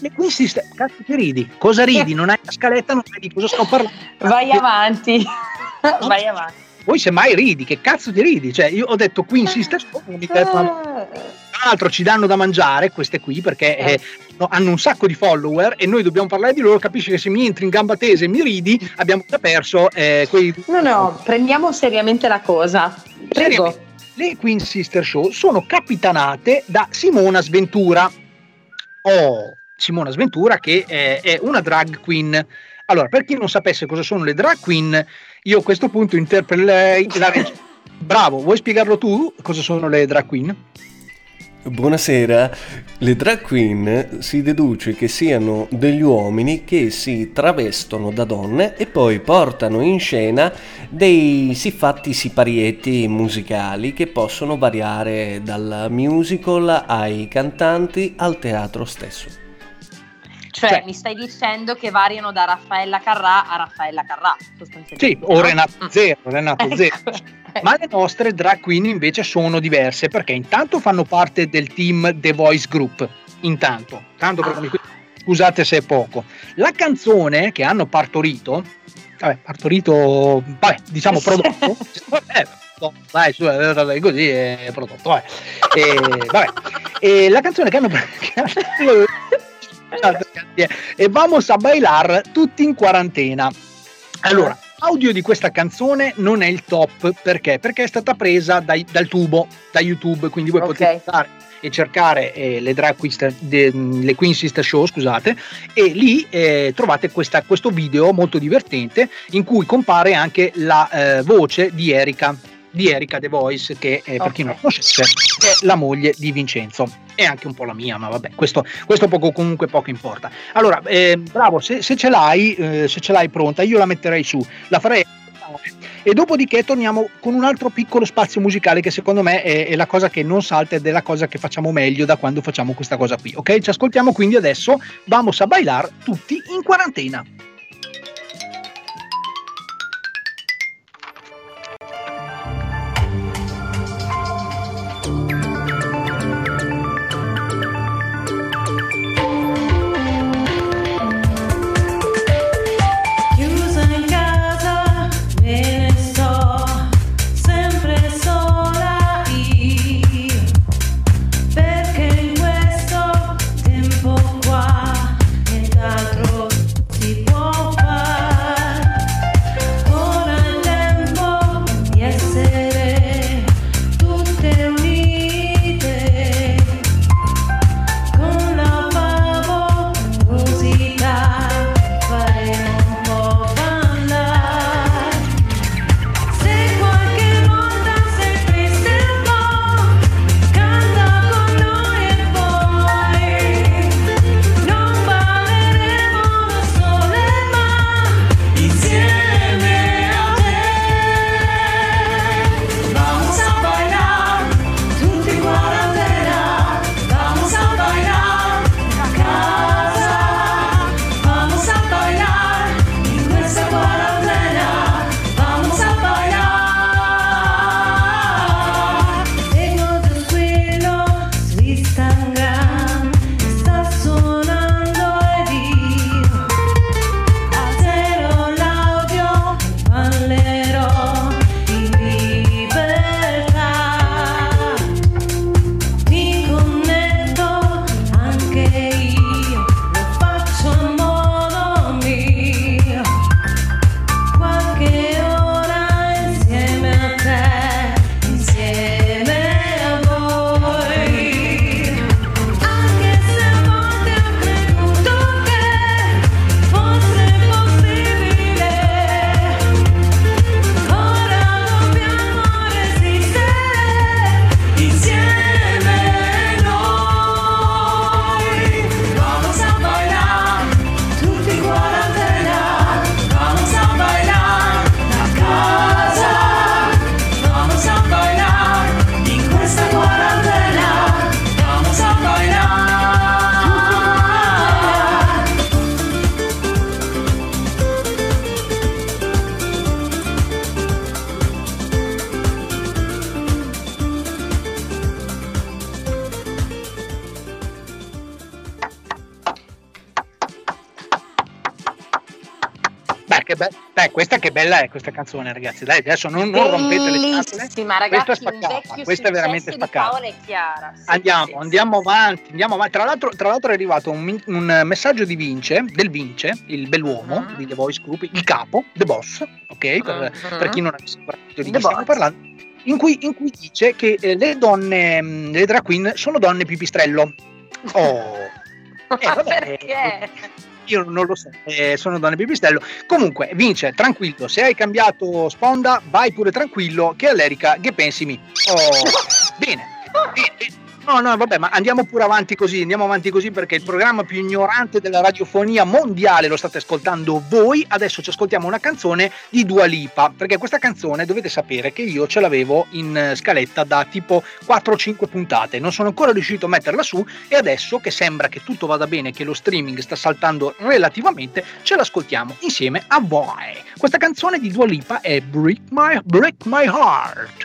Le Queen Sister, cazzo che ridi? Cosa ridi? Non hai la scaletta, non sai di cosa sto parlando. Vai avanti, vai avanti. Poi semmai ridi, che cazzo ti ridi? Cioè io ho detto Queen Sister Show, tra l'altro ci danno da mangiare queste qui, perché hanno un sacco di follower e noi dobbiamo parlare di loro, capisci che se mi entri in gamba tesa e mi ridi abbiamo già perso quei... No, prendiamo seriamente la cosa, prego. Seriamente. Le Queen Sister Show sono capitanate da Simona Sventura, Simona Sventura, che è una drag queen. Allora, per chi non sapesse cosa sono le drag queen, io a questo punto interpellerei la regia. Bravo, vuoi spiegarlo tu cosa sono le drag queen? Buonasera, le drag queen si deduce che siano degli uomini che si travestono da donne e poi portano in scena dei siffatti siparietti musicali che possono variare dal musical ai cantanti al teatro stesso. Cioè, mi stai dicendo che variano da Raffaella Carrà a Raffaella Carrà, sostanzialmente. Sì, o Renato Zero. Ma le nostre drag queen invece sono diverse, perché intanto fanno parte del team The Voice Group, tanto perché scusate se è poco. La canzone che hanno prodotto, così è prodotto, e la canzone che hanno e vamos a bailar tutti in quarantena. Allora, l'audio di questa canzone non è il top, perché è stata presa dal tubo, da YouTube, quindi voi potete andare e cercare le Queen Sister Show, scusate, e lì trovate questo video molto divertente in cui compare anche la voce di Erika The Voice, che per chi non la conoscesse è la moglie di Vincenzo, è anche un po' la mia, ma vabbè, questo poco importa. Allora bravo, se ce l'hai pronta io la metterei su, la farei, e dopodiché torniamo con un altro piccolo spazio musicale che secondo me è la cosa che non salta ed è la cosa che facciamo meglio da quando facciamo questa cosa qui, ok? Ci ascoltiamo quindi adesso Vamos a bailar tutti in quarantena. Tipo Dai, questa che bella è questa canzone, ragazzi. Dai, adesso non rompete le scatole. Questa è spaccata, questa è veramente spaccata. Paola e Chiara. Sì, andiamo avanti. Tra l'altro è arrivato un messaggio di Vince, il bell'uomo di The Voice Group, il capo, The Boss, ok? Per chi non avesse capito di chi stiamo parlando, in cui dice che le donne, le drag queen, sono donne pipistrello. Oh. Vabbè, perché? Io non lo so, sono donne pipistrello. Comunque, Vince, tranquillo, se hai cambiato sponda, vai pure tranquillo, che all'Erica che pensi mi. Oh, bene. No, vabbè, ma andiamo avanti così, perché il programma più ignorante della radiofonia mondiale lo state ascoltando voi. Adesso ci ascoltiamo una canzone di Dua Lipa, perché questa canzone dovete sapere che io ce l'avevo in scaletta da tipo 4-5 puntate, non sono ancora riuscito a metterla su, e adesso che sembra che tutto vada bene, che lo streaming sta saltando relativamente, ce l'ascoltiamo insieme a voi. Questa canzone di Dua Lipa è Break My Heart.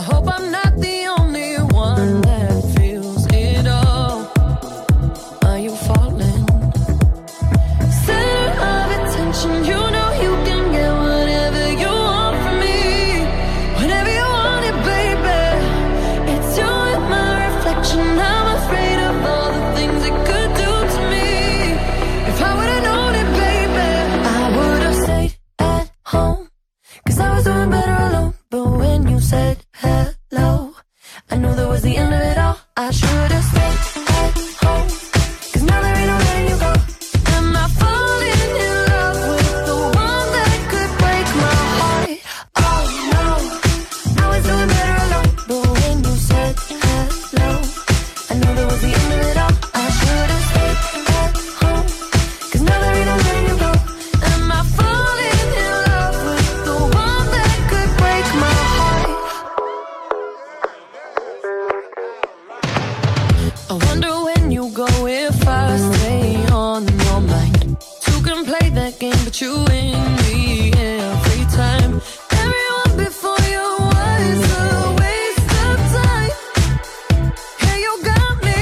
hope I'm not the only one that feels it all. You know you can get whatever you want from me, whenever you want it, baby. It's you and my reflection. I'm afraid of all the things it could do to me. If I would've known it, baby, I would've stayed at home, 'cause I was doing better alone. But when you said hello, I knew that was the end of it all. I should've stayed at home, 'cause now there ain't no letting you go. Am I falling in love with the one that could break my heart? Oh no, I was doing better alone. But when you said hello, I knew that was the end of it all. I should have stayed at home, 'cause now there ain't no letting you go. Am I falling in love with the one that could break my heart? I wonder when you go if I stay on your mind. Two can play that game, but you win me every time. Everyone before you was a waste of time. Yeah, you got me.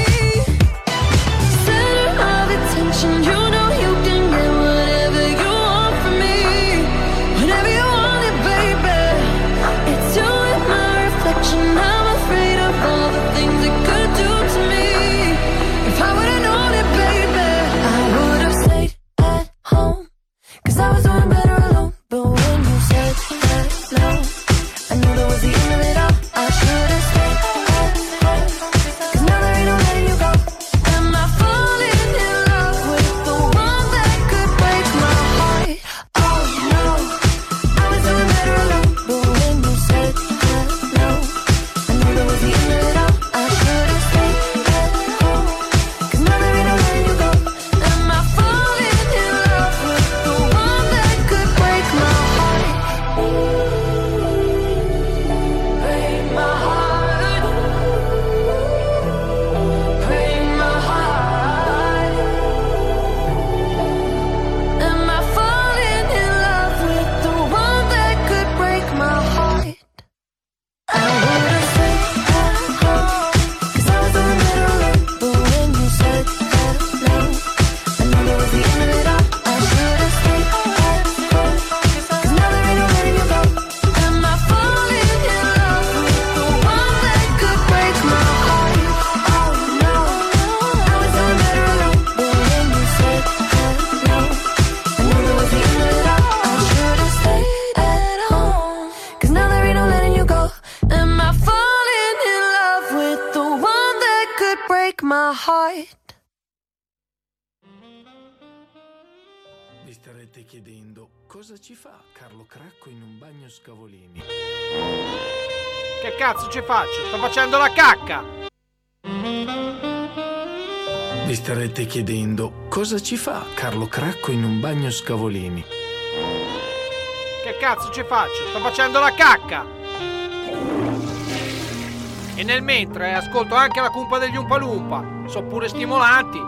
Center of attention, you know you can get whatever you want from me. Whenever you want it, baby. It's you and my reflection. I'm afraid of all the things it could do to me. If I would've known it, baby, I would've stayed at home, 'cause I was doing better alone. But when you said hello, I knew that was the end of it all. I should've stayed at home, 'cause now there ain't no letting you go. Am I falling in love with the one that could break my heart? Oh no, I was doing better alone. But when you said hello, I knew that was the end of it all. I should've stayed at home, 'cause now there ain't no letting you go. Am I falling in love with the one that could break my heart? Break my heart. Break my heart. Am I falling in love with the one that could break my heart? I would've stayed at home, 'cause I was doing better alone. But when you said hello, I knew that was the end of it all. I should've stayed at home, 'cause now there ain't no letting you go. Am I falling in love with the one that could break my heart? Oh no, I was doing better alone. But when you said hello, I knew that was the end of it all. I should've stayed at home, 'cause now there ain't no letting you go. Am I falling in love with the one that could break my heart? Vi starete chiedendo cosa ci fa Carlo Cracco in un bagno Scavolini. Che cazzo ci faccio? Sto facendo la cacca! Vi Vi starete chiedendo cosa ci fa Carlo Cracco in un bagno Scavolini. Che cazzo ci faccio? Sto facendo la cacca! E nel mentre ascolto anche la Cumpa degli Umpa Lumpa. Sono pure stimolanti.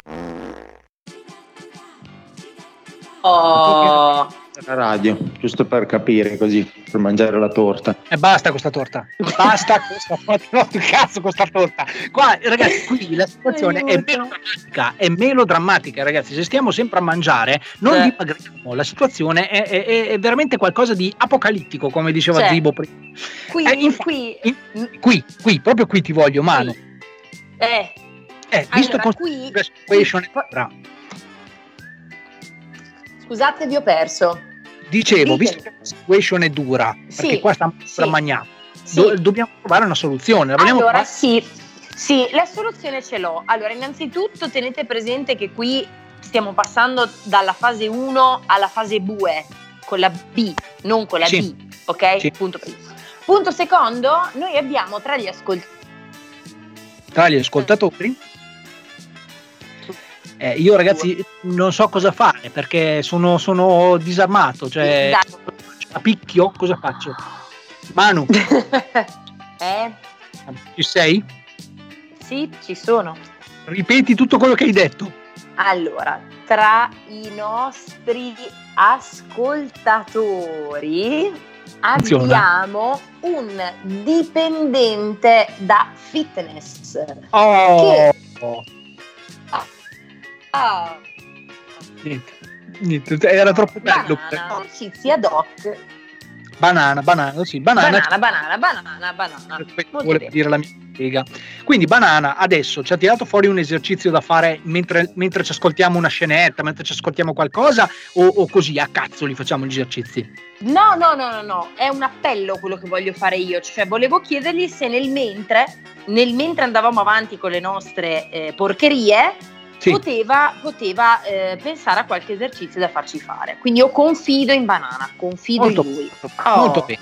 Oh. La radio, giusto per capire, così, per mangiare la torta. E basta questa torta. Basta questa torta. No, che cazzo questa torta. Qua, ragazzi, qui la situazione è melodrammatica, ragazzi. Se stiamo sempre a mangiare, non dimagriamo. La situazione è veramente qualcosa di apocalittico, come diceva Zibo prima. Qui, proprio qui ti voglio, mano. Visto allora, Scusate, vi ho perso. Dicevo, visto che la situation è dura, perché qua sta stramagnando, dobbiamo trovare una soluzione. Allora, sì, la soluzione ce l'ho. Allora, innanzitutto tenete presente che qui stiamo passando dalla fase 1 alla fase 2, con la B, non con la D, ok? Sì. Punto secondo, noi abbiamo tra gli ascoltatori io ragazzi non so cosa fare perché sono disarmato, cioè a picchio cosa faccio? Manu ci sei? Sì, ci sono. Ripeti tutto quello che hai detto. Allora, tra i nostri ascoltatori abbiamo un dipendente da fitness Niente, era troppo bello. Esercizia doc. Banana. Volevo dire la mia spiega. Quindi Banana adesso ci ha tirato fuori un esercizio da fare mentre ci ascoltiamo una scenetta, mentre ci ascoltiamo qualcosa o così a cazzo li facciamo gli esercizi? No, è un appello quello che voglio fare io, cioè volevo chiedergli se nel mentre andavamo avanti con le nostre porcherie poteva pensare a qualche esercizio da farci fare. Quindi io confido in Banana, in lui. Molto bene,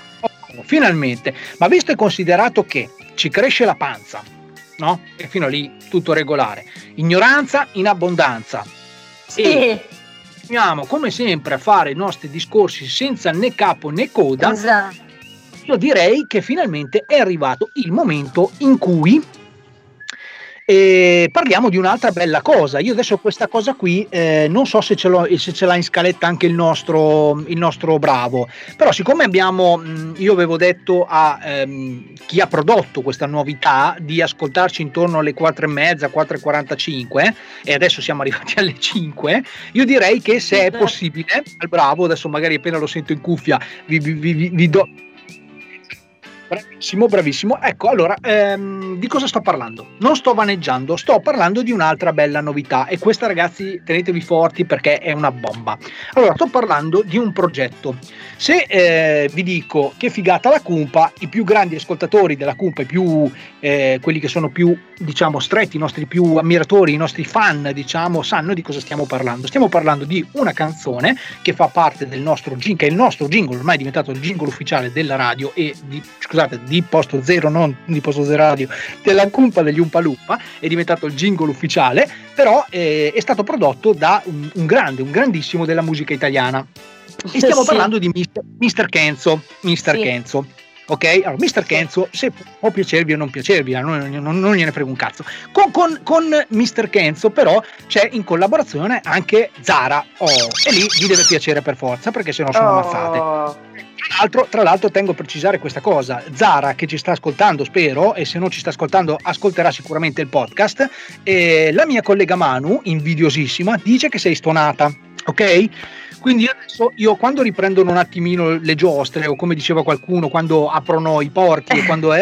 finalmente. Ma visto e considerato che ci cresce la panza, no? E fino a lì tutto regolare. Ignoranza in abbondanza. Sì. E andiamo come sempre a fare i nostri discorsi senza né capo né coda. Esatto. Io direi che finalmente è arrivato il momento in cui parliamo di un'altra bella cosa. Io adesso questa cosa qui non so se ce l'ha in scaletta anche il nostro bravo, però siccome io avevo detto a chi ha prodotto questa novità di ascoltarci intorno alle 4:30, 4:45 e adesso siamo arrivati alle 5, io direi che se è possibile al bravo, adesso magari appena lo sento in cuffia vi do. Bravissimo, ecco allora di cosa sto parlando? Non sto vaneggiando, sto parlando di un'altra bella novità e questa ragazzi tenetevi forti perché è una bomba. Allora sto parlando di un progetto, se vi dico che figata la Cumpa, i più grandi ascoltatori della Cumpa, quelli che sono più diciamo stretti, i nostri più ammiratori, i nostri fan diciamo sanno di cosa stiamo parlando. Stiamo parlando di una canzone che fa parte del nostro jingle, che è il nostro jingle, ormai è diventato il jingle ufficiale della radio e di Posto Zero, non di Posto Zero Radio, della Cumpa degli Umpa Lumpa, è diventato il jingle ufficiale, però è stato prodotto da un grandissimo della musica italiana. E stiamo parlando di Mr. Kenzo. Kenzo. Ok? Allora, Mr. Kenzo, se può piacervi o non piacervi, non gliene frega un cazzo. Con Mr. Kenzo, però, c'è in collaborazione anche Zara. E lì vi deve piacere per forza, perché sennò sono ammazzate. Tra l'altro tengo a precisare questa cosa. Zara, che ci sta ascoltando, spero, e se non ci sta ascoltando ascolterà sicuramente il podcast, e la mia collega Manu, invidiosissima, dice che sei stonata, ok? Quindi adesso io quando riprendono un attimino le giostre, o come diceva qualcuno, quando aprono i porchi e quando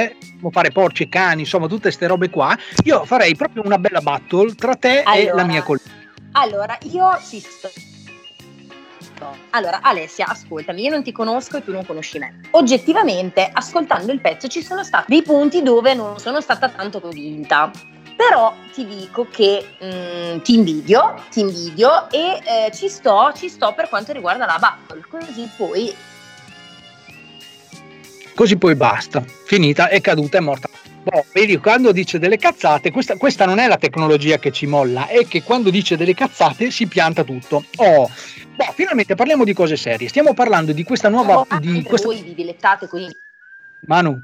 fare porci e cani, insomma tutte ste robe qua, io farei proprio una bella battle tra te e la mia collega. Allora, io ci sto. Allora Alessia, ascoltami, io non ti conosco e tu non conosci me. Oggettivamente, ascoltando il pezzo ci sono stati dei punti dove non sono stata tanto convinta. Però ti dico che ti invidio e ci sto per quanto riguarda la battle. Così poi basta, finita, è caduta, è morta. Boh, vedi, quando dice delle cazzate, questa non è la tecnologia che ci molla, è che quando dice delle cazzate si pianta tutto. Oh, boh, finalmente parliamo di cose serie. Stiamo parlando di questa nuova. Di questa... Voi vi dilettate qui. Manu,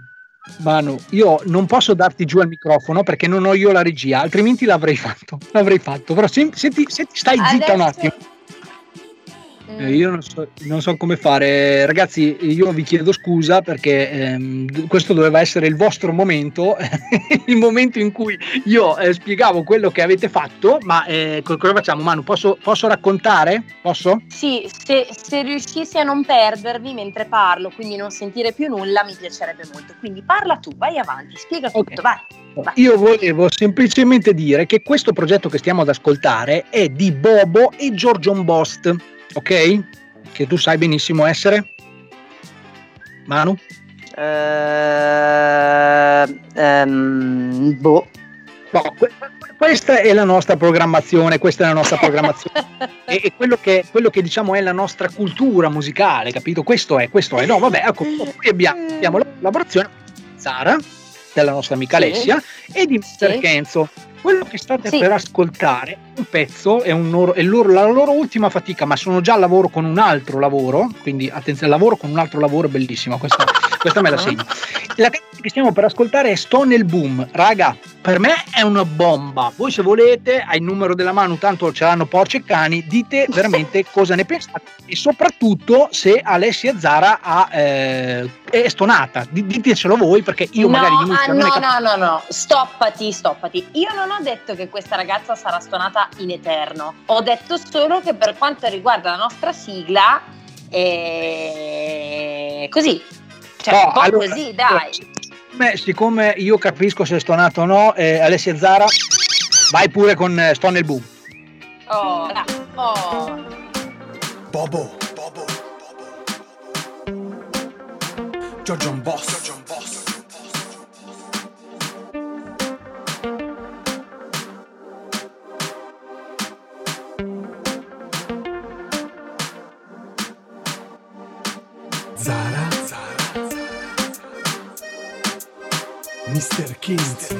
io non posso darti giù al microfono perché non ho io la regia, altrimenti l'avrei fatto. Però se ti stai zitta adesso... un attimo. Io non so come fare, ragazzi, io vi chiedo scusa perché questo doveva essere il vostro momento, il momento in cui io spiegavo quello che avete fatto, ma cosa facciamo? Manu, posso raccontare? Posso? Sì, se riuscissi a non perdervi mentre parlo, quindi non sentire più nulla, mi piacerebbe molto, quindi parla tu, vai avanti, spiega tutto, okay. Vai. Io volevo semplicemente dire che questo progetto che stiamo ad ascoltare è di Bobo e Giorgio Bost. Ok? Che tu sai benissimo essere? Manu? Boh. No, questa è la nostra programmazione, e quello che diciamo è la nostra cultura musicale, capito? Questo è. No, vabbè, ecco, qui abbiamo la collaborazione di Zara, della nostra amica Alessia, e di Mr. Kenzo. Quello che state per ascoltare un pezzo la loro ultima fatica, ma sono già al lavoro con un altro lavoro, quindi attenzione, lavoro con un altro lavoro è bellissimo, questa me la segno. La canzone che stiamo per ascoltare è Sto nel boom, raga, per me è una bomba. Voi, se volete, hai il numero della mano, tanto ce l'hanno porci e cani, dite veramente cosa ne pensate e soprattutto se Alessia Zara è stonata, ditecelo voi, perché io magari no, stoppati, io non ho detto che questa ragazza sarà stonata in eterno, ho detto solo che per quanto riguarda la nostra sigla è così, cioè così, dai. Siccome io capisco se è stonato o no, Alessia Zara, vai pure con Sto nel boom. Bobo. Giorgio Bost. Zara. Mr. Kenzo.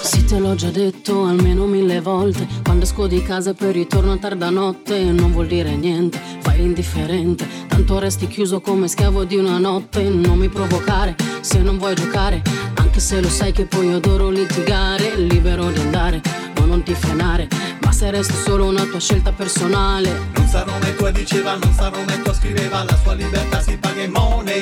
Sì, te l'ho già detto almeno 1000 volte. Quando esco di casa e poi ritorno a tarda notte, non vuol dire niente, fai indifferente. Tanto resti chiuso come schiavo di una notte. Non mi provocare se non vuoi giocare, anche se lo sai che poi adoro litigare. Libero di andare, ma non ti frenare, ma se resta solo una tua scelta personale. Non sarò mai tua, diceva, non sarò mai tua, scriveva. La sua libertà si paga in money.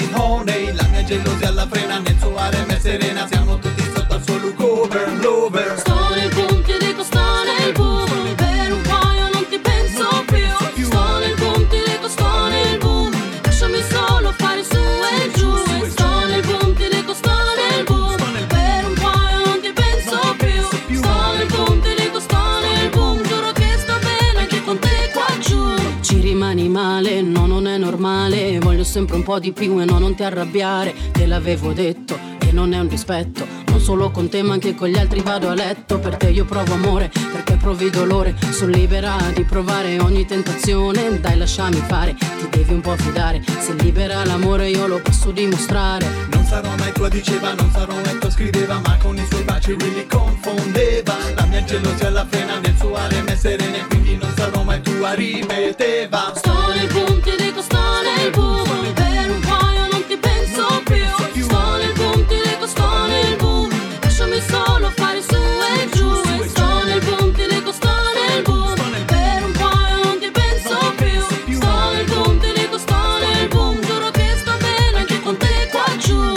La mia gelosia alla frena, nel suo harem è serena. Siamo tutti sotto al suo look-over, lover. Sto nel boom, ti dico sto nel boom, per un paio non ti penso più. Sto nel boom, ti dico sto nel boom, lasciami solo fare su e giù. Sto nel boom, ti dico sto nel boom, per un paio non ti penso più. Sto nel boom, ti dico sto nel boom, giuro che sto bene anche con te qua giù. Ci rimani male, no, non è normale. Voglio sempre un po' di più e no, non ti arrabbiare. Te l'avevo detto e non è un rispetto. Non solo con te ma anche con gli altri vado a letto. Per te io provo amore, perché provi dolore. Sono libera di provare ogni tentazione. Dai, lasciami fare, ti devi un po' fidare. Se libera l'amore io lo posso dimostrare. Non sarò mai tua, diceva, non sarò mai tua, scriveva. Ma con i suoi baci really confondeva. La mia gelosia alla frena, nel suo harem è serena, e quindi non sarò mai tua, ripete. Sto nel boom, ti dico sto nel boom, per un paio non ti penso più. Sto nel boom, ti dico sto nel boom, lasciami solo fare su e giù. Sto nel boom, ti dico sto nel boom, per un paio non ti penso più. Sto nel boom, ti dico sto nel boom, giuro che sto bene anche con te qua giù.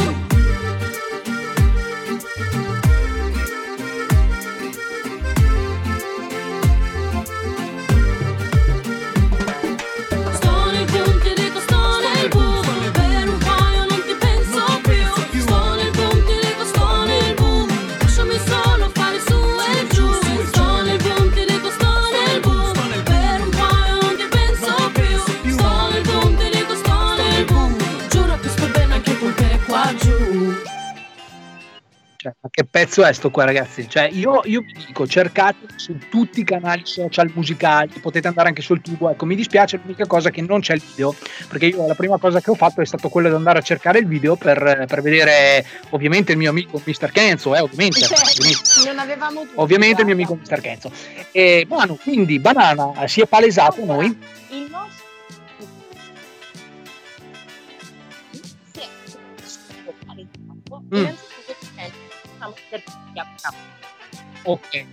Cioè, che pezzo è sto qua, ragazzi? Cioè, io vi dico, cercate su tutti i canali social musicali, potete andare anche sul tubo. Ecco, mi dispiace l'unica cosa che non c'è il video, perché io la prima cosa che ho fatto è stato quella di andare a cercare il video per vedere ovviamente il mio amico Mr. Kenzo, ovviamente. Non avevamo tutto, ovviamente guarda. Il mio amico Mr. Kenzo. E buono, quindi Banana si è palesato, allora, noi. Il nostro ok,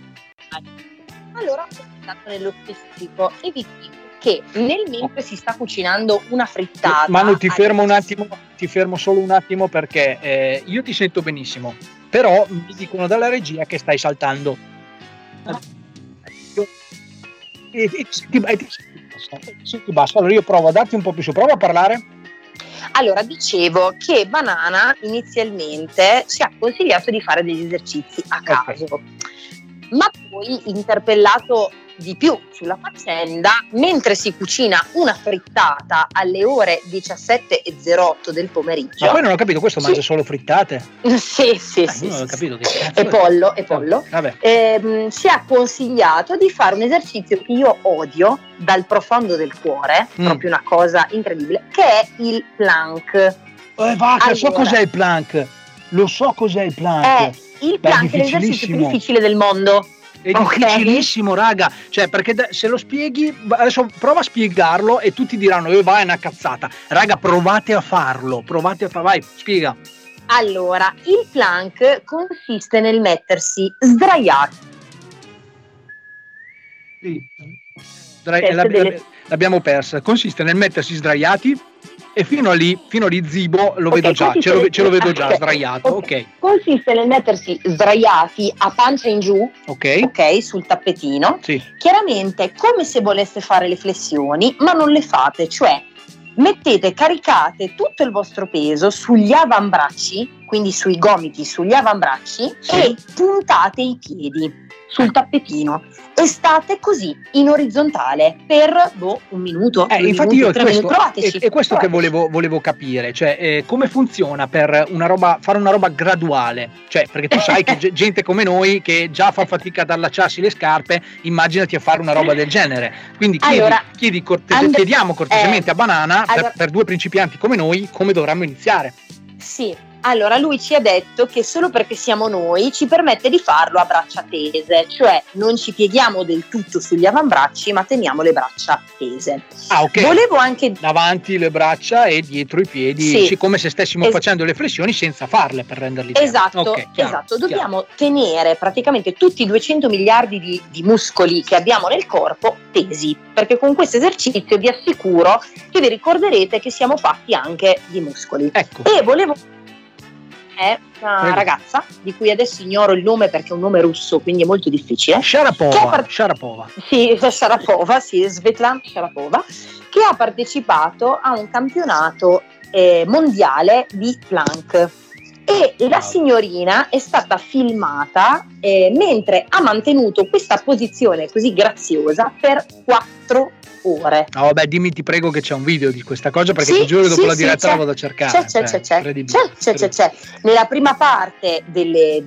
allora sono stato nell'ostico e vi dico che nel mentre si sta cucinando una frittata. Manu, ti fermo un attimo, ti fermo solo un attimo, perché io ti sento benissimo, però mi dicono dalla regia che stai saltando. No. Ti basso. Allora io provo a darti un po' più su, prova a parlare. Allora, dicevo che Banana inizialmente ci ha consigliato di fare degli esercizi a caso, ma poi, interpellato di più sulla faccenda, mentre si cucina una frittata alle ore 17.08 del pomeriggio. Ma poi non ho capito, questo mangia solo frittate? Sì. Non ho capito che cazzo è. Pollo. Vabbè. Ci ha consigliato di fare un esercizio che io odio dal profondo del cuore, proprio una cosa incredibile, che è il plank. Allora, so cos'è il plank. Il plank è l'esercizio più difficile del mondo. È difficilissimo, raga. Cioè, perché se lo spieghi, adesso prova a spiegarlo e tutti diranno vai, è una cazzata. Raga, provate a farlo, vai, spiega. Allora, il plank consiste nel mettersi sdraiati. L'abbiamo persa. Consiste nel mettersi sdraiati e fino a lì Zibo lo vedo già, ce lo vedo già sdraiato. Okay. Consiste nel mettersi sdraiati a pancia in giù, ok, sul tappetino. Sì. Chiaramente come se voleste fare le flessioni, ma non le fate, cioè caricate tutto il vostro peso sugli avambracci, quindi sui gomiti, sugli avambracci, e puntate i piedi sul tappetino e state così in orizzontale per un minuto, è questo che volevo capire, cioè come funziona per fare una roba graduale, cioè, perché tu sai che gente come noi che già fa fatica ad allacciarsi le scarpe, immaginati a fare una roba del genere, quindi chiediamo cortesemente a Banana, allora, per due principianti come noi, come dovremmo iniziare. Sì. Allora, lui ci ha detto che solo perché siamo noi ci permette di farlo a braccia tese, cioè non ci pieghiamo del tutto sugli avambracci, ma teniamo le braccia tese. Ah, ok. Volevo anche davanti le braccia e dietro i piedi, come se stessimo facendo le flessioni senza farle, per renderli esatto. Dobbiamo tenere praticamente tutti i 200 miliardi di muscoli che abbiamo nel corpo tesi, perché con questo esercizio vi assicuro che vi ricorderete che siamo fatti anche di muscoli. Ecco. E è una ragazza di cui adesso ignoro il nome perché è un nome russo, quindi è molto difficile. Svetlana Sharapova, che ha partecipato a un campionato mondiale di plank e la signorina è stata filmata mentre ha mantenuto questa posizione così graziosa per 4 ore. No, vabbè, dimmi, ti prego, che c'è un video di questa cosa, perché ti giuro dopo la diretta la vado a cercare. C'è. Nella prima parte delle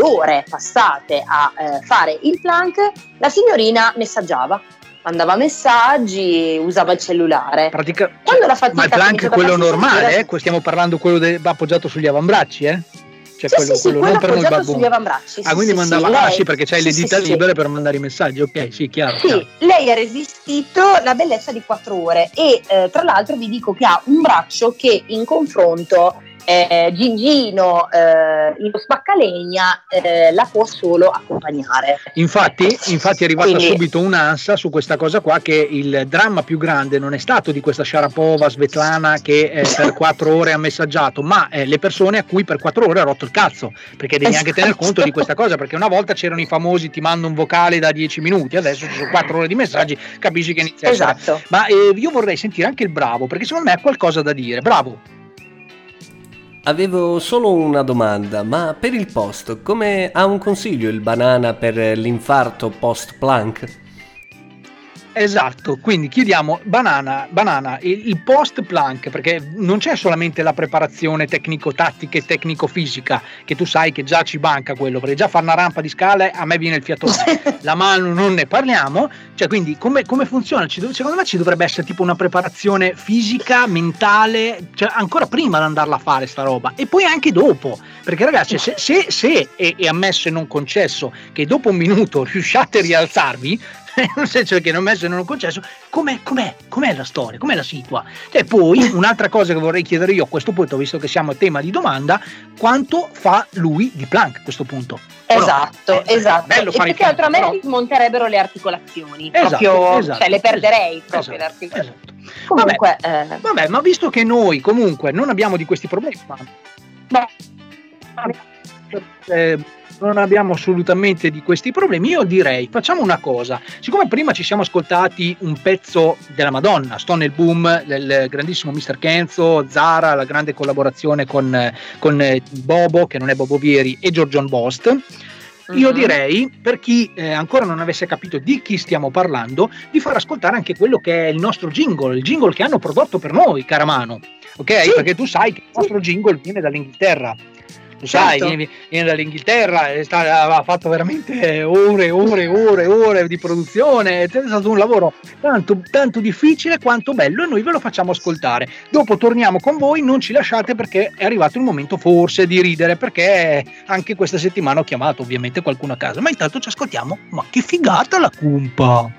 ore passate a fare il plank, la signorina messaggiava, mandava messaggi, usava il cellulare. Quando la fatica, ma il plank è quello normale, stiamo parlando quello appoggiato sugli avambracci, Cioè quello non per noi babbo. Sugli avambracci. Quindi mandava perché c'hai le dita libere per mandare i messaggi. Ok, chiaro. Sì, chiaro. Lei ha resistito la bellezza di 4 ore e tra l'altro vi dico che ha un braccio che in confronto Gigino, lo spaccalegna, la può solo accompagnare. Infatti è arrivata subito un'ansia su questa cosa qua, che il dramma più grande non è stato di questa Sharapova, Svetlana, che per 4 ore ha messaggiato, ma le persone a cui per 4 ore ha rotto il cazzo, perché devi anche tener conto di questa cosa, perché una volta c'erano i famosi ti mando un vocale da 10 minuti, adesso ci sono 4 ore di messaggi, capisci che inizia a essere. Ma io vorrei sentire anche il bravo, perché secondo me ha qualcosa da dire. Bravo. Avevo solo una domanda, ma per il post, come ha un consiglio il Banana per l'infarto post-plank? Esatto, quindi chiudiamo banana il post plank, perché non c'è solamente la preparazione tecnico-tattica e tecnico-fisica, che tu sai che già ci manca quello, perché già fare una rampa di scale a me viene il fiatone, la mano non ne parliamo, cioè quindi come funziona? Secondo me ci dovrebbe essere tipo una preparazione fisica, mentale, cioè ancora prima di andarla a fare sta roba, e poi anche dopo, perché ragazzi se e ammesso e non concesso che dopo un minuto riusciate a rialzarvi, nel senso che non messo e non ho concesso, com'è la storia, com'è la situa? E poi un'altra cosa che vorrei chiedere io a questo punto, visto che siamo a tema di domanda, quanto fa lui di plank a questo punto? Esatto, però, esatto. Bello fare, e perché altrimenti però... smonterebbero le articolazioni, esatto, proprio, esatto, cioè le perderei, esatto, proprio, esatto, le articolazioni. Esatto. Comunque, vabbè, ma visto che noi comunque non abbiamo di questi problemi, non abbiamo assolutamente di questi problemi, io direi facciamo una cosa, siccome prima ci siamo ascoltati un pezzo della Madonna, sto nel boom del grandissimo Mr. Kenzo, Zara, la grande collaborazione con Bobo, che non è Bobo Vieri, e Giorgio Bost, io direi, per chi ancora non avesse capito di chi stiamo parlando, di far ascoltare anche quello che è il nostro jingle, il jingle che hanno prodotto per noi, cara Mano, ok? Sì. Perché tu sai che il nostro jingle viene dall'Inghilterra, lo sai, viene dall'Inghilterra, ha fatto veramente ore di produzione, è stato un lavoro tanto difficile quanto bello, e noi ve lo facciamo ascoltare, dopo torniamo con voi, non ci lasciate perché è arrivato il momento forse di ridere, perché anche questa settimana ho chiamato ovviamente qualcuno a casa, ma intanto ci ascoltiamo "Ma che figata la Cumpa".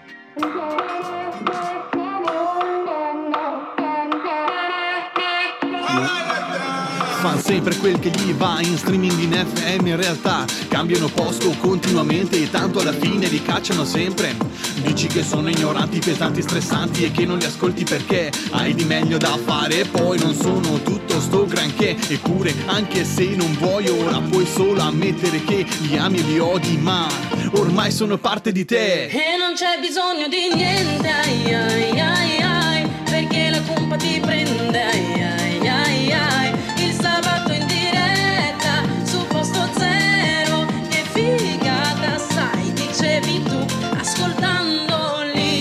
Fan sempre quel che gli va, in streaming, in FM, in realtà cambiano posto continuamente e tanto alla fine li cacciano sempre. Dici che sono ignoranti, pesanti, stressanti e che non li ascolti perché hai di meglio da fare. Poi non sono tutto sto granché, eppure anche se non vuoi ora puoi solo ammettere che li ami e li odi, ma ormai sono parte di te. E non c'è bisogno di niente, ai ai ai ai, perché la Cumpa ti prende, ai ai ai ai. Sabato in diretta su Posto Zero, che figata, sai, dicevi tu, ascoltandoli.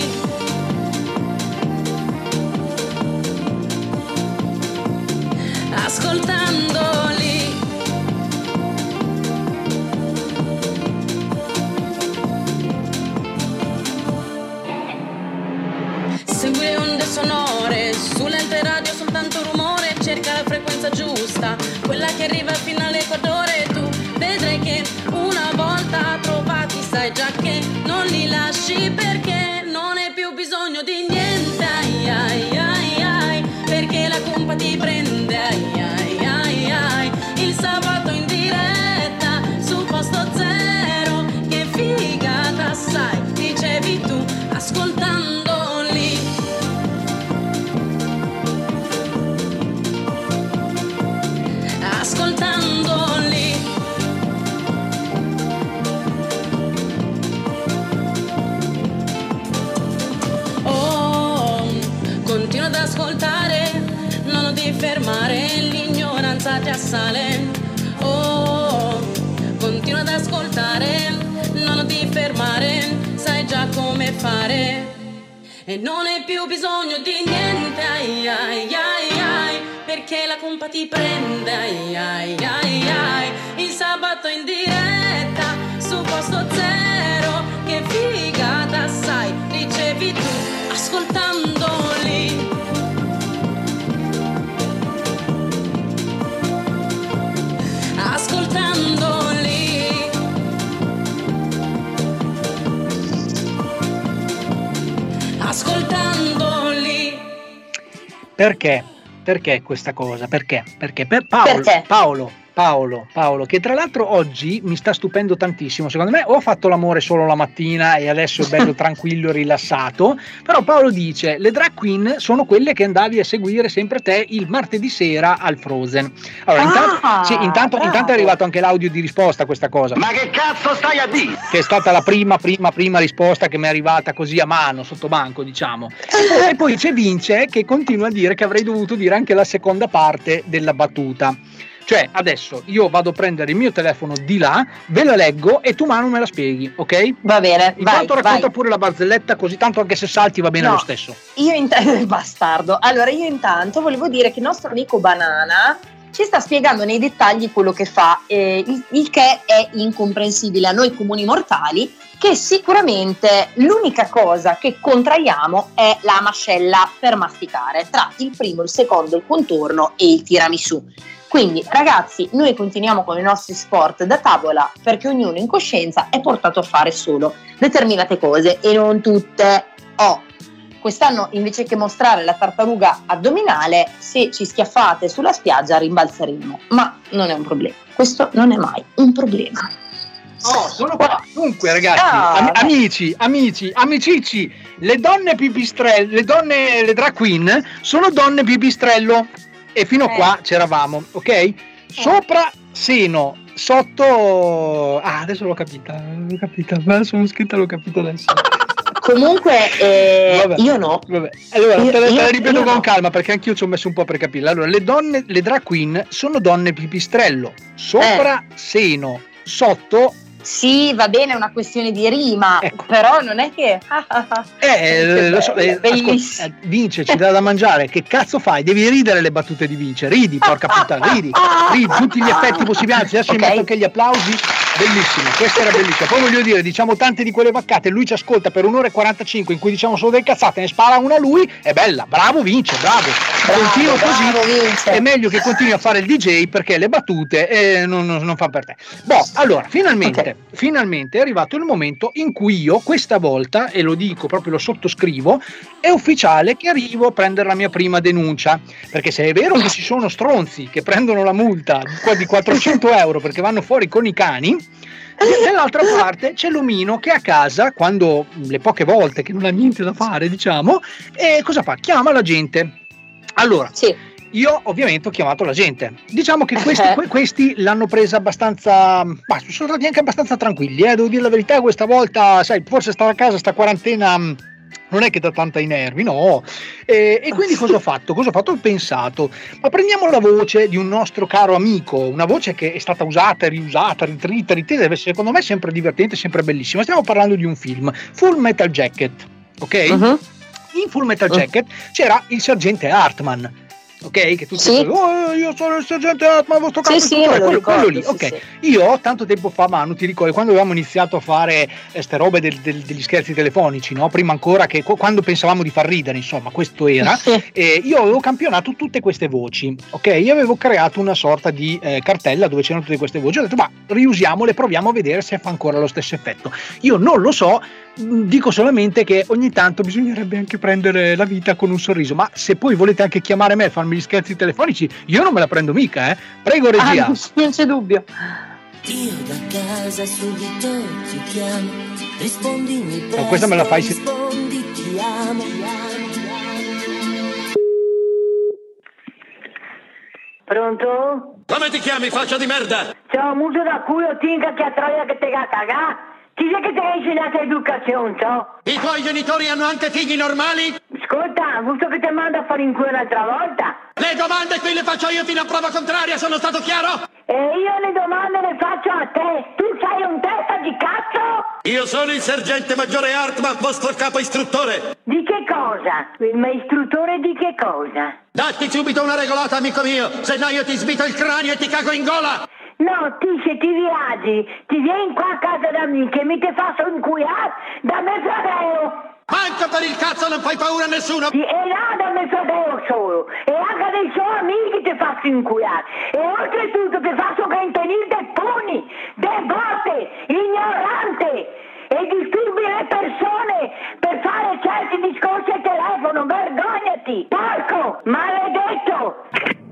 Ascoltandoli. Segui le onde sonore, sull'ente radio soltanto rumore, cerca la frequenza giusta, quella che arriva fino all'equatore, tu vedrai che una volta trovati sai già che non li lasci, perché non hai più bisogno di niente, ai ai ai ai, perché la Cumpa ti prende, ai ai ai ai, il sabato in diretta su Posto Zero, che figata, sai, dicevi tu, ascoltando. Ascoltandoli. Oh, continua ad ascoltare, non ti fermare, l'ignoranza ti assale. Oh, continua ad ascoltare, non ti fermare, sai già come fare. E non hai più bisogno di niente, ai ai ai ai, perché la Cumpa ti prende, ai ai ai ai, il sabato in diretta su Posto Zero, che figata, sai, ricevi tu, ascoltandoli. Ascoltandoli. Ascoltandoli. Perché? Perché questa cosa? Perché? Perché per Paolo, che tra l'altro oggi mi sta stupendo tantissimo, secondo me ho fatto l'amore solo la mattina e adesso è bello tranquillo e rilassato, però Paolo dice le drag queen sono quelle che andavi a seguire sempre te il martedì sera al Frozen. Allora intanto è arrivato anche l'audio di risposta a questa cosa. Ma che cazzo stai a dire? Che è stata la prima risposta che mi è arrivata così a mano, sotto banco, diciamo. E poi c'è Vince che continua a dire che avrei dovuto dire anche la seconda parte della battuta. Cioè adesso io vado a prendere il mio telefono di là, ve la leggo e tu Manu me la spieghi, ok? Va bene. Intanto vai, racconta vai. Pure la barzelletta, così tanto anche se salti va bene, no, lo stesso. Io intanto, bastardo. Allora io intanto volevo dire che il nostro amico Banana ci sta spiegando nei dettagli quello che fa, il che è incomprensibile a noi comuni mortali, che sicuramente l'unica cosa che contraiamo è la mascella per masticare, tra il primo, il secondo, il contorno e il tiramisù. Quindi ragazzi, noi continuiamo con i nostri sport da tavola perché ognuno in coscienza è portato a fare solo determinate cose e non tutte. Quest'anno invece che mostrare la tartaruga addominale, se ci schiaffate sulla spiaggia rimbalzeremo, ma non è un problema, questo non è mai un problema. Sono qua. Dunque ragazzi, amici, le donne pipistrello, le drag queen sono donne pipistrello e fino a qua c'eravamo, ok? Sopra seno, sotto adesso l'ho capita, ma sono scritta, l'ho capita adesso. Comunque Vabbè. Allora te la ripeto con calma, perché anch'io ci ho messo un po' per capirla. Allora le drag queen sono donne pipistrello, sopra seno, sotto. Sì, va bene, è una questione di rima, ecco. Però non è che lo so, bellissimo. Vince ci dà da mangiare, che cazzo fai? Devi ridere le battute di Vince, ridi, porca puttana, ridi, tutti gli effetti possibili, adesso ci metto anche gli applausi. Bellissimo, questa era bellissima. Poi voglio dire, diciamo tante di quelle vaccate, lui ci ascolta per 1 ora e 45 in cui diciamo solo delle cazzate, ne spara una lui, è bella, bravo Vince, bravo. Continua così, Vince. È meglio che continui a fare il DJ perché le battute non fa per te. Boh, allora, finalmente è arrivato il momento in cui io questa volta, e lo dico proprio, lo sottoscrivo, è ufficiale che arrivo a prendere la mia prima denuncia, perché se è vero che ci sono stronzi che prendono la multa di 400 euro perché vanno fuori con i cani, dall'altra parte c'è l'omino che a casa, quando le poche volte che non ha niente da fare, diciamo, e cosa fa? Chiama la gente. Allora sì, io ovviamente ho chiamato la gente, diciamo che questi l'hanno presa abbastanza, ma sono stati anche abbastanza tranquilli, devo dire la verità, questa volta sai, forse stare a casa sta quarantena non è che dà tanta i nervi, no? E quindi cosa ho fatto? Ho pensato, ma prendiamo la voce di un nostro caro amico, una voce che è stata usata, riusata, ritrita, secondo me è sempre divertente, sempre bellissima. Stiamo parlando di un film, Full Metal Jacket, ok? Uh-huh. In Full Metal Jacket c'era il sergente Hartman, ok? Che tutti dicono, io sono il sergente Hartman, vostro capo, quello lì, ok. Sì. Io tanto tempo fa, Manu, ti ricordi quando avevamo iniziato a fare ste robe degli scherzi telefonici, no? Prima ancora che quando pensavamo di far ridere, insomma, questo era. Sì. Io avevo campionato tutte queste voci, ok? Io avevo creato una sorta di cartella dove c'erano tutte queste voci. Ho detto, ma riusiamole, proviamo a vedere se fa ancora lo stesso effetto. Io non lo so, dico solamente che ogni tanto bisognerebbe anche prendere la vita con un sorriso, ma se poi volete anche chiamare me e farmi gli scherzi telefonici, io non me la prendo mica, prego regia. Non c'è dubbio. Io da casa subito ti chiamo, rispondimi presto, questa me la fai, rispondi, ti amo. Pronto? Come ti chiami, faccia di merda? Ciao, muso da culo, tinga che a troia che te cagà. Chi è che ti ha insegnato educazione, ciao? I tuoi genitori hanno anche figli normali? Ascolta, gusto che ti mando a fare in culo un'altra volta. Le domande qui le faccio io fino a prova contraria, sono stato chiaro? E io le domande le faccio a te, tu sei un testa di cazzo? Io sono il sergente maggiore Hartman, vostro capo istruttore. Di che cosa? Ma istruttore di che cosa? Datti subito una regolata, amico mio, se no io ti sbito il cranio e ti cago in gola. No, ti se ti viaggi, ti vieni qua a casa da me che mi te faccio incuiare da me fratello. Manco per il cazzo, non fai paura a nessuno. E là da me fratello solo, e anche dei suoi amici ti faccio incuiare. E oltretutto ti faccio contenere dei pugni, dei botte, ignorante. E disturbi le persone per fare certi discorsi al telefono, vergognati. Porco, maledetto.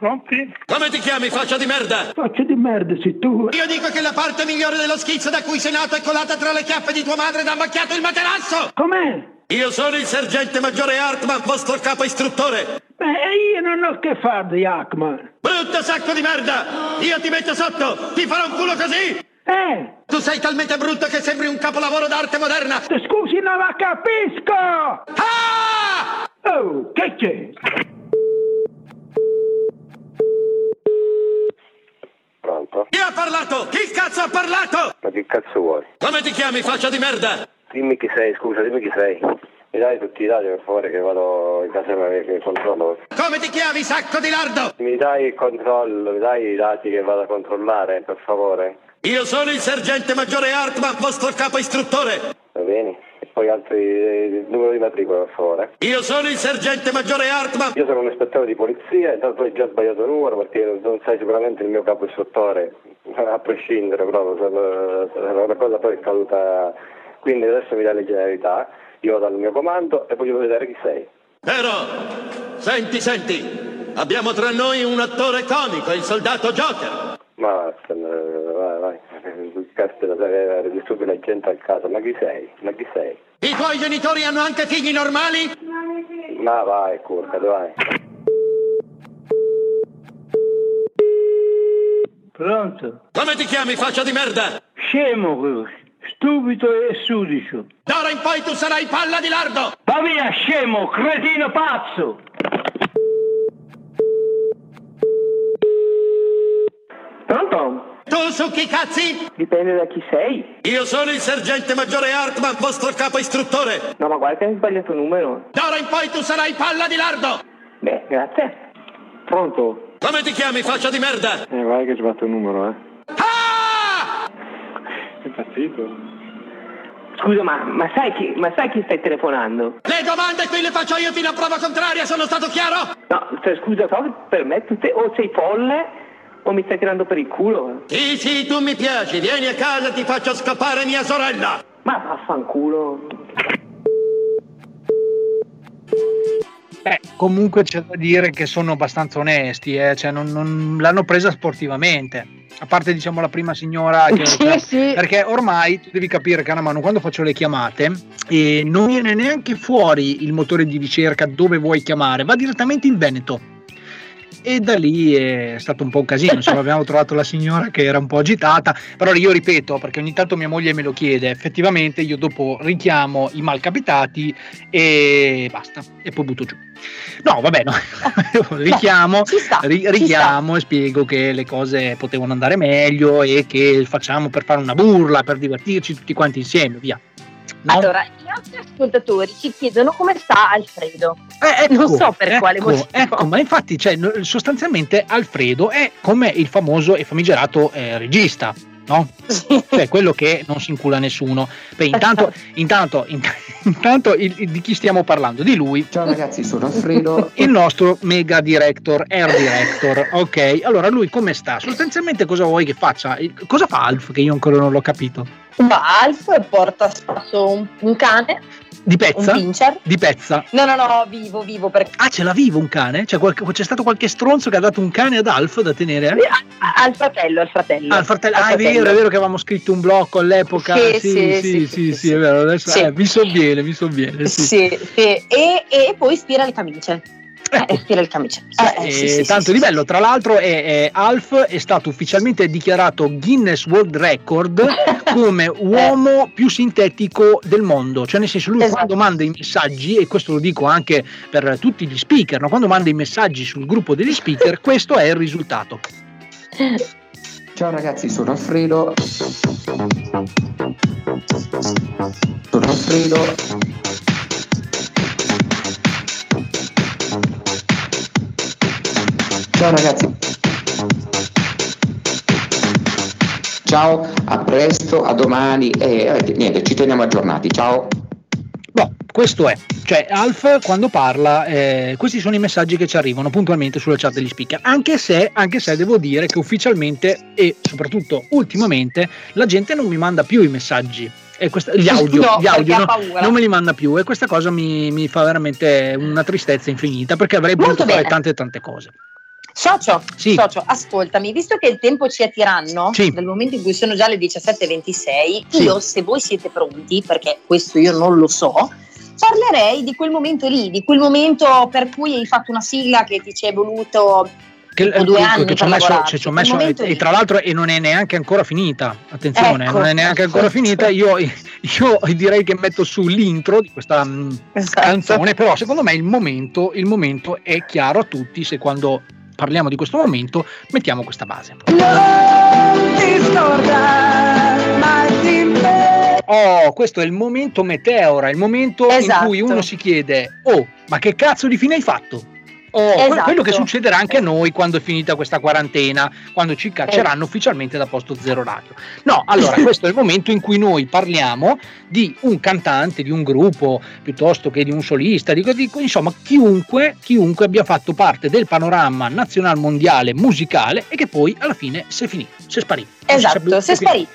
Pronti? Come ti chiami, faccia di merda? Faccia di merda, sei tu. Io dico che la parte migliore dello schizzo da cui sei nato è colata tra le chiappe di tua madre ed ha macchiato il materasso! Com'è? Io sono il sergente maggiore Hartman, vostro capo istruttore. Beh, io non ho che fare di Hartman. Brutto sacco di merda! Io ti metto sotto, ti farò un culo così! Tu sei talmente brutto che sembri un capolavoro d'arte moderna! Scusi, non la capisco! Ah! Oh, che c'è? Umpa. Chi ha parlato? Chi cazzo ha parlato? Ma che cazzo vuoi? Come ti chiami, faccia di merda? Dimmi chi sei, scusa, dimmi chi sei. Mi dai tutti i dati per favore, che vado in casa e controllo. Come ti chiami, sacco di lardo? Mi dai il controllo, mi dai i dati che vado a controllare, per favore. Io sono il sergente maggiore Hartmann, vostro capo istruttore. Va bene. E poi altri, il numero di matricola, per favore. Io sono il sergente maggiore Hartmann. Io sono un ispettore di polizia, intanto hai già sbagliato il numero, perché non sai sicuramente il mio capo istruttore. A prescindere proprio, la cosa poi è caduta. Quindi adesso mi dai le generalità. Io vado al mio comando e voglio vedere chi sei. Però, senti, abbiamo tra noi un attore comico, il soldato Joker. Ma vai, carte da distruggi la gente al caso, ma chi sei? I tuoi genitori hanno anche figli normali? Ma vai, curca, vai. Pronto? Come ti chiami, faccia di merda? Scemo quello. Stupido e sudicio. D'ora in poi tu sarai palla di lardo! Va via, scemo, cretino pazzo! Pronto? Tu su chi cazzi? Dipende da chi sei. Io sono il sergente maggiore Hartmann, vostro capo istruttore. No, ma guarda che hai sbagliato numero. D'ora in poi tu sarai palla di lardo! Beh, grazie. Pronto? Come ti chiami, faccia di merda? Vai che ci batto il numero, È impazzito. Scusa, ma sai chi stai telefonando? Le domande qui le faccio io fino a prova contraria, sono stato chiaro? No, scusa, per me tu o sei folle o mi stai tirando per il culo. Sì, tu mi piaci, vieni a casa, ti faccio scappare mia sorella. Ma vaffanculo. Beh, comunque c'è da dire che sono abbastanza onesti, cioè non l'hanno presa sportivamente, a parte diciamo la prima signora che sì. Perché ormai tu devi capire che Anamano, quando faccio le chiamate non viene neanche fuori il motore di ricerca dove vuoi chiamare, va direttamente in Veneto. E da lì è stato un po' un casino, insomma, abbiamo trovato la signora che era un po' agitata, però io ripeto, perché ogni tanto mia moglie me lo chiede, effettivamente io dopo richiamo i malcapitati e basta, e poi butto giù. No, vabbè, no. Richiamo e spiego che le cose potevano andare meglio e che facciamo per fare una burla, per divertirci tutti quanti insieme, via. No? Allora, gli altri ascoltatori ci chiedono come sta Alfredo. Non so per quale motivo. Ma infatti, cioè, sostanzialmente Alfredo è come il famoso e famigerato regista, no? Sì. Cioè quello che non si incula nessuno. Beh, intanto di chi stiamo parlando? Di lui. Ciao ragazzi, sono Alfredo. Il nostro mega director, air director. Ok, allora lui come sta? Sostanzialmente cosa vuoi che faccia? Cosa fa Alf che io ancora non l'ho capito? Ma Alf porta spesso un cane di pezza? Un pincher? Di pezza? No, vivo perché... Ah, ce l'ha vivo un cane? Cioè, c'è stato qualche stronzo che ha dato un cane ad Alf da tenere? Al fratello. È vero che avevamo scritto un blocco all'epoca. Sì, è vero, adesso sì. Mi sovviene. Sì. E poi stira le camicie. Stira il camice. Tanto di bello, tra l'altro Alf è stato ufficialmente dichiarato Guinness World Record come uomo più sintetico del mondo, cioè nel senso lui quando manda i messaggi, e questo lo dico anche per tutti gli speaker, no? Quando manda i messaggi sul gruppo degli speaker questo è il risultato. Ciao ragazzi, sono Alfredo. Ciao ragazzi. Ciao, a presto, a domani e niente, ci teniamo aggiornati. Ciao. Boh, questo è. Cioè Alf quando parla, questi sono i messaggi che ci arrivano puntualmente sulla chat degli speaker. Anche se devo dire che ufficialmente e soprattutto ultimamente la gente non mi manda più i messaggi. E gli audio non me li manda più, e questa cosa mi fa veramente una tristezza infinita, perché avrei potuto fare tante cose. Socio, ascoltami, visto che il tempo ci è tiranno, dal momento in cui sono già le 17:26, io, se voi siete pronti, perché questo io non lo so, parlerei di quel momento lì, di quel momento per cui hai fatto una sigla che ti ci è voluto due anni che ci ho messo e tra l'altro e non è neanche ancora finita, attenzione, ecco. Non è neanche ancora finita, io direi che metto su l'intro di questa canzone, però secondo me il momento è chiaro a tutti, se quando parliamo di questo momento, mettiamo questa base. Non ti scordare mai di me. Oh, questo è il momento meteora, il momento esatto. in cui uno si chiede: oh, ma che cazzo di fine hai fatto? Oh, esatto. Quello che succederà anche a noi quando è finita questa quarantena, quando ci cacceranno ufficialmente da Posto Zero Radio. No, allora questo è il momento in cui noi parliamo di un cantante, di un gruppo, piuttosto che di un solista, insomma chiunque abbia fatto parte del panorama nazionale, mondiale, musicale, e che poi alla fine si è finito, si è sparito. Esatto, si è sparito.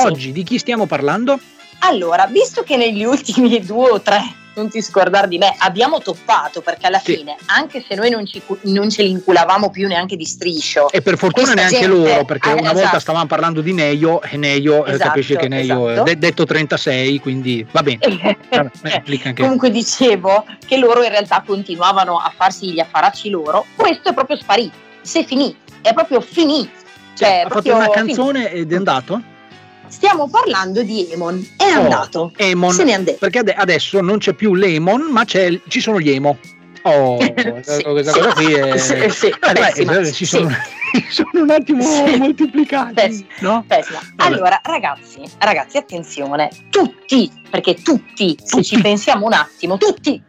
Oggi di chi stiamo parlando? Allora, visto che negli ultimi 2 o 3 non ti scordar di me abbiamo toppato, perché alla sì. fine, anche se noi non ce li inculavamo più neanche di striscio, e per fortuna neanche gente, loro, perché una esatto. volta stavamo parlando di Neio, e Neio esatto, capisci che Neio esatto. Detto 36, quindi va bene. Anche. Comunque dicevo che loro in realtà continuavano a farsi gli affaracci loro. Questo è proprio sparito, si finì, è proprio finì, cioè, ha proprio fatto una canzone finì. Ed è andato? Stiamo parlando di Eamon, è andato, Eamon, se ne è andato. Perché adesso non c'è più l'Eamon, ma ci sono gli Emo. Oh, sì, questa cosa qui è... Sì, beh, ci sono, sì. sono un attimo sì. moltiplicati. No? Allora, ragazzi, attenzione, tutti, se ci pensiamo un attimo, tutti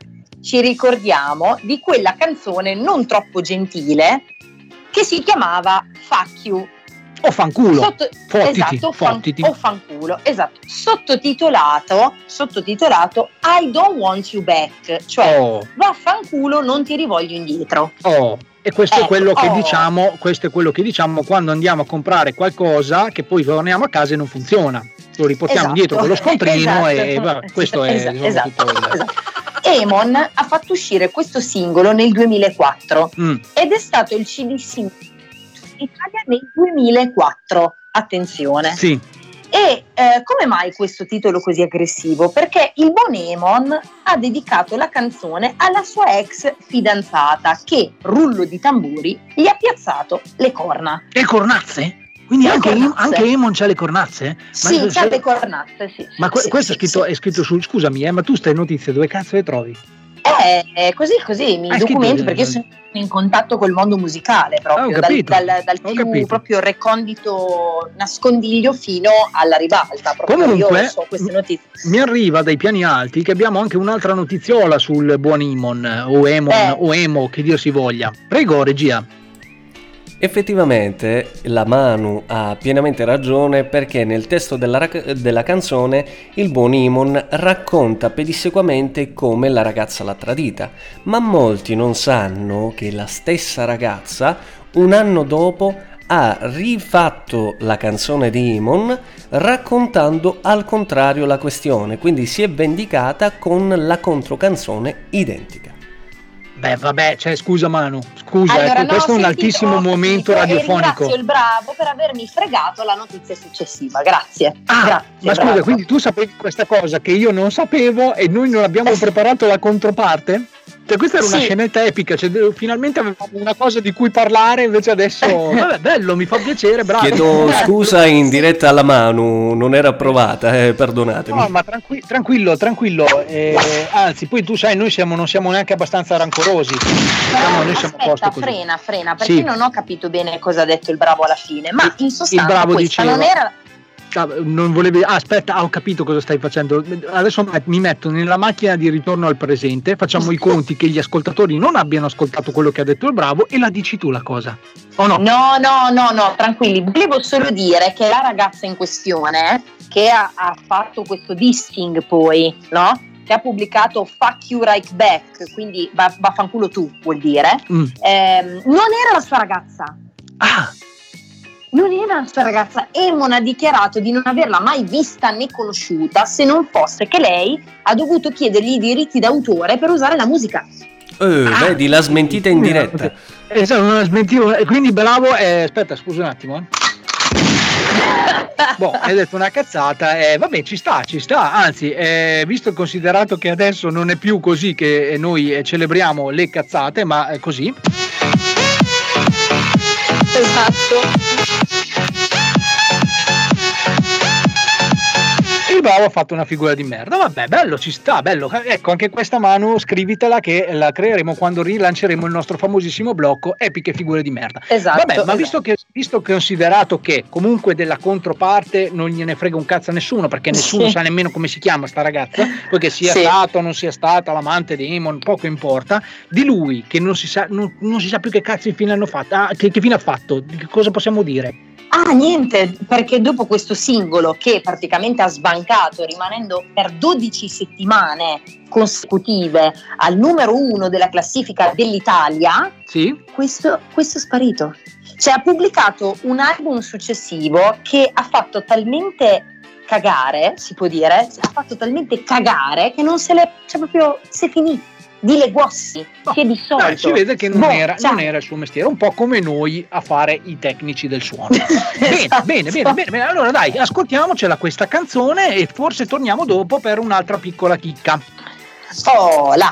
ci ricordiamo di quella canzone non troppo gentile che si chiamava Fuck You. O fanculo, esatto, sottotitolato I don't want you back, cioè vaffanculo, non ti rivoglio indietro. E questo è quello che diciamo, quando andiamo a comprare qualcosa che poi torniamo a casa e non funziona, lo riportiamo esatto. indietro con lo scontrino esatto. e beh, questo è esatto. diciamo, tutto esatto. Eamon ha fatto uscire questo singolo nel 2004 ed è stato il CD singolo Italia nel 2004, attenzione. Sì. E come mai questo titolo così aggressivo? Perché il buon Eamon ha dedicato la canzone alla sua ex fidanzata che, rullo di tamburi, gli ha piazzato le corna. Le cornazze? Quindi anche Eamon c'ha le cornazze? Sì, c'ha le cornazze, sì. Ma questo è scritto sul... Scusami, ma tu stai notizie, dove cazzo le trovi? Così mi documento, perché sono in contatto col mondo musicale proprio, dal più proprio recondito nascondiglio fino alla ribalta. Proprio. Comunque, io so queste notizie. Mi arriva dai piani alti che abbiamo anche un'altra notiziola sul buon Eamon o Eamon o Emo, che dir si voglia. Prego, regia. Effettivamente la Manu ha pienamente ragione, perché nel testo della canzone il buon Eamon racconta pedissequamente come la ragazza l'ha tradita, ma molti non sanno che la stessa ragazza un anno dopo ha rifatto la canzone di Eamon raccontando al contrario la questione, quindi si è vendicata con la controcanzone identica. Beh, vabbè, cioè, scusa Manu, allora, questo è un altissimo momento radiofonico. Ringrazio il bravo per avermi fregato la notizia successiva, grazie. Ma scusa, bravo. Quindi tu sapevi questa cosa che io non sapevo e noi non abbiamo preparato la controparte? Cioè, questa era una scenetta epica, cioè, finalmente avevamo una cosa di cui parlare, invece adesso... Vabbè, bello, mi fa piacere, bravo. Chiedo scusa in diretta alla Manu, non era provata, perdonatemi. No, ma tranquillo, anzi, poi tu sai, noi non siamo neanche abbastanza rancorosi. Però, noi siamo aspetta, frena, perché non ho capito bene cosa ha detto il bravo alla fine, ma in sostanza il bravo diceva... non era... Non volevi. Aspetta, ho capito cosa stai facendo. Adesso mi metto nella macchina di ritorno al presente. Facciamo i conti che gli ascoltatori non abbiano ascoltato quello che ha detto il bravo e la dici tu la cosa. O no? No, tranquilli. Volevo solo dire che la ragazza in questione, che ha fatto questo dissing poi, no? Che ha pubblicato Fuck You Right Back, quindi vaffanculo tu vuol dire, non era la sua ragazza. Non era la sua ragazza. Eamon ha dichiarato di non averla mai vista né conosciuta, se non fosse che lei ha dovuto chiedergli i diritti d'autore per usare la musica. Vedi, l'ha smentita in diretta. Non la smentivo, quindi bravo. Aspetta, scusa un attimo. Hai detto una cazzata, vabbè, ci sta, anzi, visto e considerato che adesso non è più così che noi celebriamo le cazzate, ma è così. Esatto. il bravo ha fatto una figura di merda. Vabbè, bello, ci sta, bello. Ecco, anche questa, Manu, scrivitela che la creeremo quando rilanceremo il nostro famosissimo blocco epiche figure di merda. Esatto. Vabbè, esatto. Ma visto che considerato che comunque della controparte non gliene frega un cazzo a nessuno, perché nessuno sa nemmeno come si chiama sta ragazza, poiché sia stato o non sia stata l'amante di Eamon, poco importa, di lui che non si sa più che cazzo di fine hanno fatto, che fine ha fatto, cosa possiamo dire? Ah, niente, perché dopo questo singolo che praticamente ha sbancato, rimanendo per 12 settimane consecutive al numero 1 della classifica dell'Italia, questo è sparito. Cioè, ha pubblicato un album successivo che ha fatto talmente cagare, si può dire, che non se l'è, cioè proprio si è finito. Dileguossi, no, che di solito si vede che non era il suo mestiere, un po' come noi a fare i tecnici del suono. Bene. Allora dai, ascoltiamocela questa canzone e forse torniamo dopo per un'altra piccola chicca. Oh là.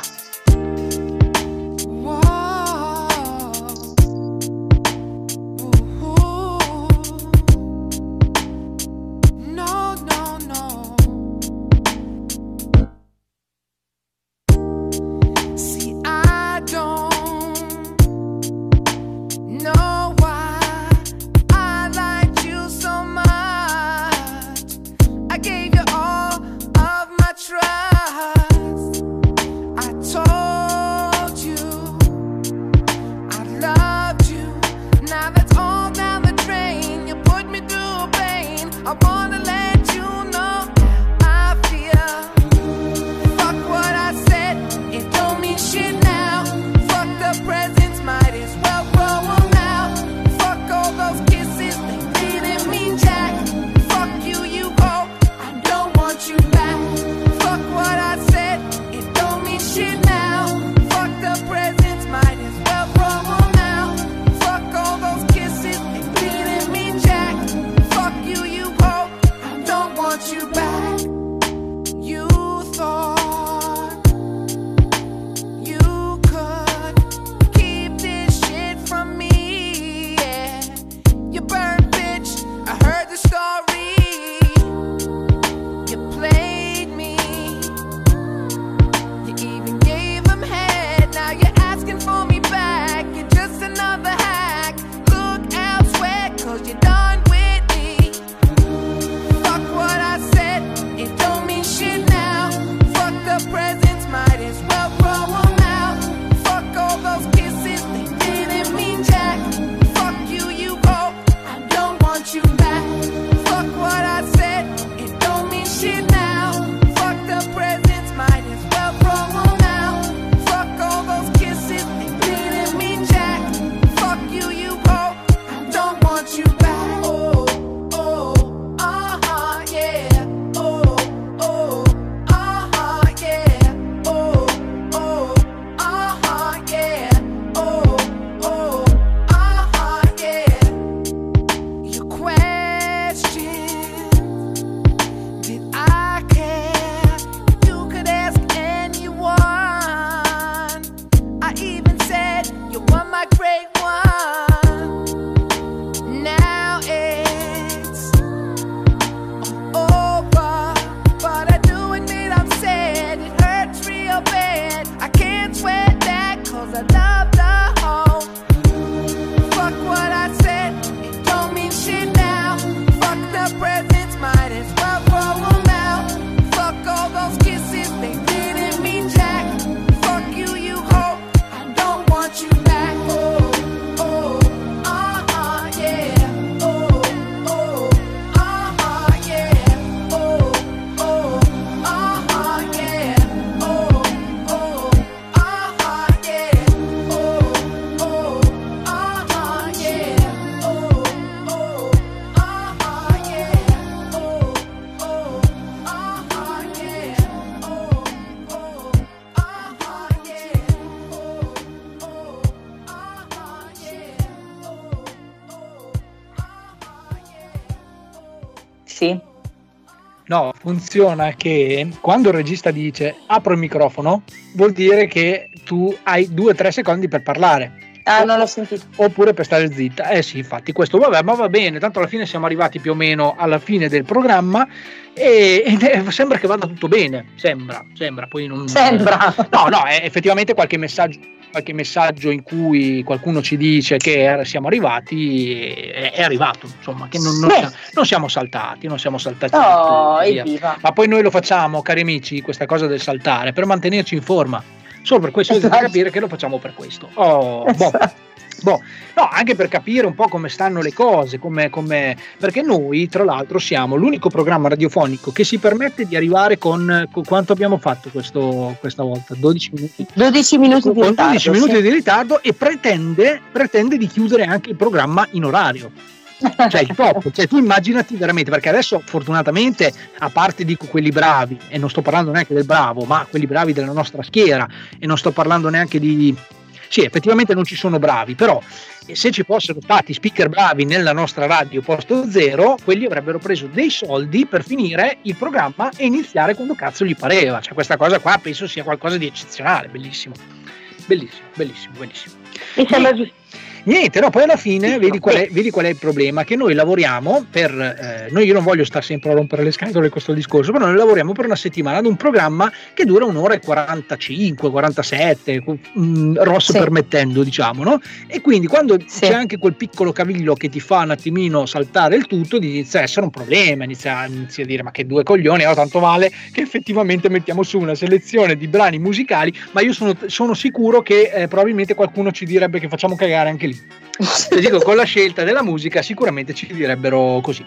No, funziona che quando il regista dice apro il microfono vuol dire che tu hai 2-3 secondi per parlare. Ah, non l'ho sentito. Oppure per stare zitta. Eh sì, infatti questo, vabbè, ma va bene, tanto alla fine siamo arrivati più o meno alla fine del programma e sembra che vada tutto bene, sembra, poi non sembra. No, effettivamente qualche messaggio in cui qualcuno ci dice che siamo arrivati è arrivato, insomma, che non siamo saltati. Oh, evviva. Ma poi noi lo facciamo, cari amici, questa cosa del saltare per mantenerci in forma. Solo per questo, esatto. Dovete capire che lo facciamo per questo. Oh, esatto. Boh. No, anche per capire un po' come stanno le cose, come perché noi, tra l'altro, siamo l'unico programma radiofonico che si permette di arrivare con quanto abbiamo fatto questa volta? 12 minuti di ritardo, e pretende di chiudere anche il programma in orario. Cioè il top, tu immaginati veramente, perché adesso fortunatamente, a parte dico quelli bravi, e non sto parlando neanche del bravo, ma quelli bravi della nostra schiera, e non sto parlando neanche di... Sì, effettivamente non ci sono bravi, però se ci fossero stati speaker bravi nella nostra radio Posto Zero, quelli avrebbero preso dei soldi per finire il programma e iniziare quando cazzo gli pareva. Cioè questa cosa qua penso sia qualcosa di eccezionale, bellissimo. Mi sembra giusto. Niente, no, poi alla fine vedi qual è il problema, che noi lavoriamo per noi, io non voglio stare sempre a rompere le scatole con questo discorso, però noi lavoriamo per una settimana ad un programma che dura 1 ora e 45, 47, rosso sì, permettendo, diciamo, no? E quindi quando sì, c'è anche quel piccolo cavillo che ti fa un attimino saltare il tutto, inizia a essere un problema, inizia a dire ma che due coglioni, tanto vale che effettivamente mettiamo su una selezione di brani musicali, ma io sono sicuro che probabilmente qualcuno ci direbbe che facciamo cagare anche lì. Te dico, con la scelta della musica sicuramente ci direbbero così.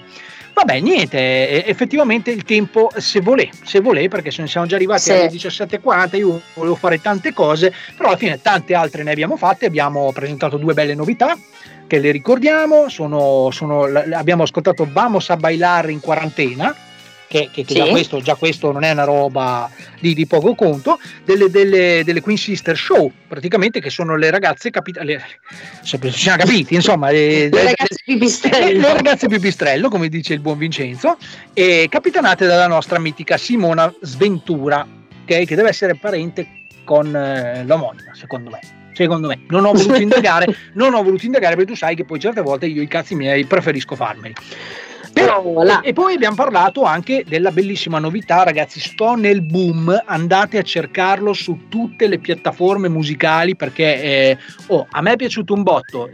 Vabbè, niente, effettivamente il tempo, se vuole, perché se ne siamo già arrivati alle 17:40, io volevo fare tante cose, però alla fine tante altre ne abbiamo fatte, abbiamo presentato 2 belle novità che le ricordiamo, abbiamo ascoltato Vamos a bailar in quarantena, che già questo non è una roba di poco conto, delle Queen Sister Show, praticamente, che sono le ragazze le ragazze pipistrello, come dice il buon Vincenzo, e capitanate dalla nostra mitica Simona Sventura, okay, che deve essere parente con l'omonima, secondo me. Non ho voluto indagare, perché tu sai che poi certe volte io i cazzi miei preferisco farmeli. Però, e poi abbiamo parlato anche della bellissima novità, ragazzi, sto nel boom, andate a cercarlo su tutte le piattaforme musicali, perché a me è piaciuto un botto,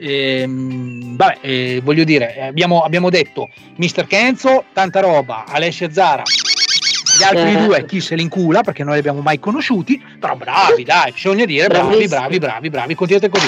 voglio dire, abbiamo detto Mr. Kenzo, tanta roba, Alessia Zara, gli altri due chi se li incula, perché non li abbiamo mai conosciuti, però bravi, dai, bisogna dire bravi, continuate così.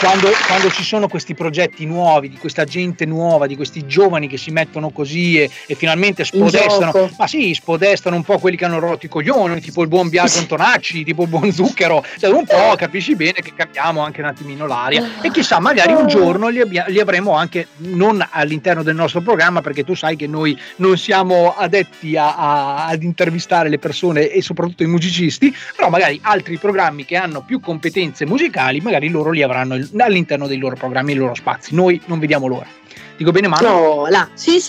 Quando ci sono questi progetti nuovi, di questa gente nuova, di questi giovani che si mettono così e finalmente spodestano un po' quelli che hanno rotto i coglioni, tipo il buon Biagio Antonacci, tipo il buon Zucchero, cioè un po' capisci bene che cambiamo anche un attimino l'aria, e chissà, magari un giorno li avremo anche non all'interno del nostro programma, perché tu sai che noi non siamo adetti ad intervistare le persone e soprattutto i musicisti, però magari altri programmi che hanno più competenze musicali, magari loro li avranno all'interno dei loro programmi, i loro spazi. Noi non vediamo l'ora. Dico bene, Manu? No, là. Sì,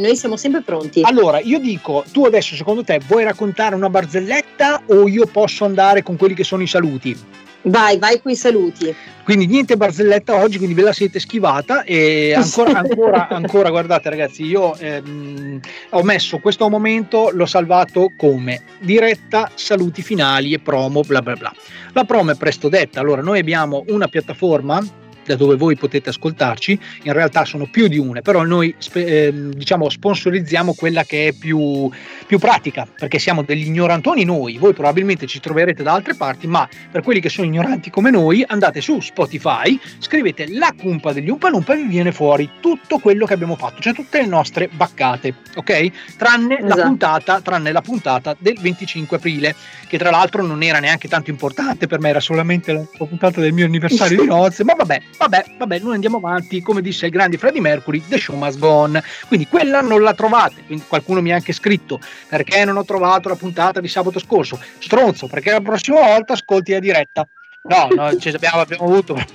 noi siamo sempre pronti. Allora, io dico, tu adesso secondo te vuoi raccontare una barzelletta o io posso andare con quelli che sono i saluti? Vai con i saluti. Quindi niente barzelletta oggi, quindi ve la siete schivata. E ancora guardate ragazzi, io ho messo questo momento, l'ho salvato come diretta, saluti finali e promo, bla bla bla. La promo è presto detta. Allora, noi abbiamo una piattaforma da dove voi potete ascoltarci, in realtà sono più di una, però noi diciamo sponsorizziamo quella che è più pratica, perché siamo degli ignorantoni noi, voi probabilmente ci troverete da altre parti, ma per quelli che sono ignoranti come noi, andate su Spotify, scrivete la Cumpa degli Umpa Lumpa e vi viene fuori tutto quello che abbiamo fatto, cioè tutte le nostre baccate, ok? Tranne la puntata del 25 aprile, che tra l'altro non era neanche tanto importante per me, era solamente la puntata del mio anniversario di nozze, ma vabbè, noi andiamo avanti, come disse il grande Freddie Mercury, the show must go on, quindi quella non la trovate. Quindi qualcuno mi ha anche scritto, perché non ho trovato la puntata di sabato scorso, stronzo, perché la prossima volta ascolti la diretta. No,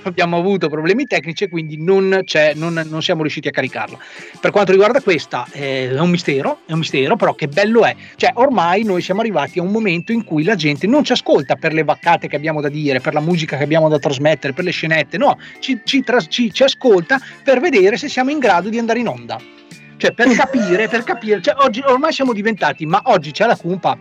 abbiamo avuto problemi tecnici e quindi non siamo riusciti a caricarla. Per quanto riguarda questa, è un mistero, però che bello è. Cioè, ormai noi siamo arrivati a un momento in cui la gente non ci ascolta per le vaccate che abbiamo da dire, per la musica che abbiamo da trasmettere, per le scenette, no, ci ascolta per vedere se siamo in grado di andare in onda. Cioè, per capire, cioè, oggi ormai siamo diventati, ma oggi c'è la Cumpa.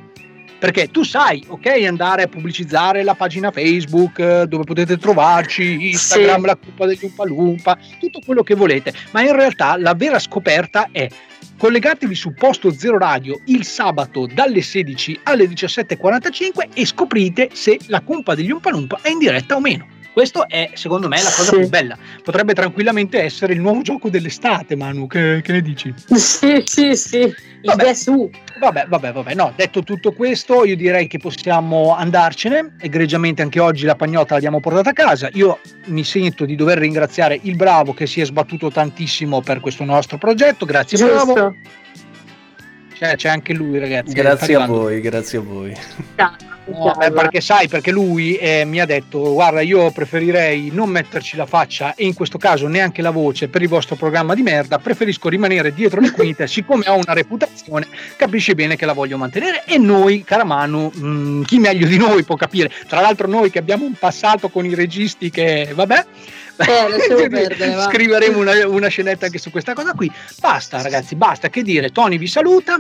Perché tu sai, ok, andare a pubblicizzare la pagina Facebook dove potete trovarci, Instagram, sì, la Cumpa degli Umpa Lumpa, tutto quello che volete. Ma in realtà la vera scoperta è: collegatevi su Posto Zero Radio il sabato dalle 16 alle 17.45 e scoprite se la Cumpa degli Umpa Lumpa è in diretta o meno. Questo è, secondo me, la cosa più bella. Potrebbe tranquillamente essere il nuovo gioco dell'estate, Manu, che ne dici? Sì. Vabbè. No, detto tutto questo, io direi che possiamo andarcene. Egregiamente anche oggi la pagnotta l'abbiamo portata a casa. Io mi sento di dover ringraziare il Bravo, che si è sbattuto tantissimo per questo nostro progetto. Grazie, Bravo. C'è anche lui, ragazzi. Grazie a voi. No, perché sai, perché lui mi ha detto: guarda, io preferirei non metterci la faccia e in questo caso neanche la voce per il vostro programma di merda, preferisco rimanere dietro le quinte, siccome ho una reputazione, capisci bene che la voglio mantenere. E noi, cara Manu, chi meglio di noi può capire, tra l'altro noi che abbiamo un passato con i registi che vabbè, perdere, scriveremo una scenetta anche su questa cosa qui. Basta, ragazzi, basta che dire. Tony vi saluta,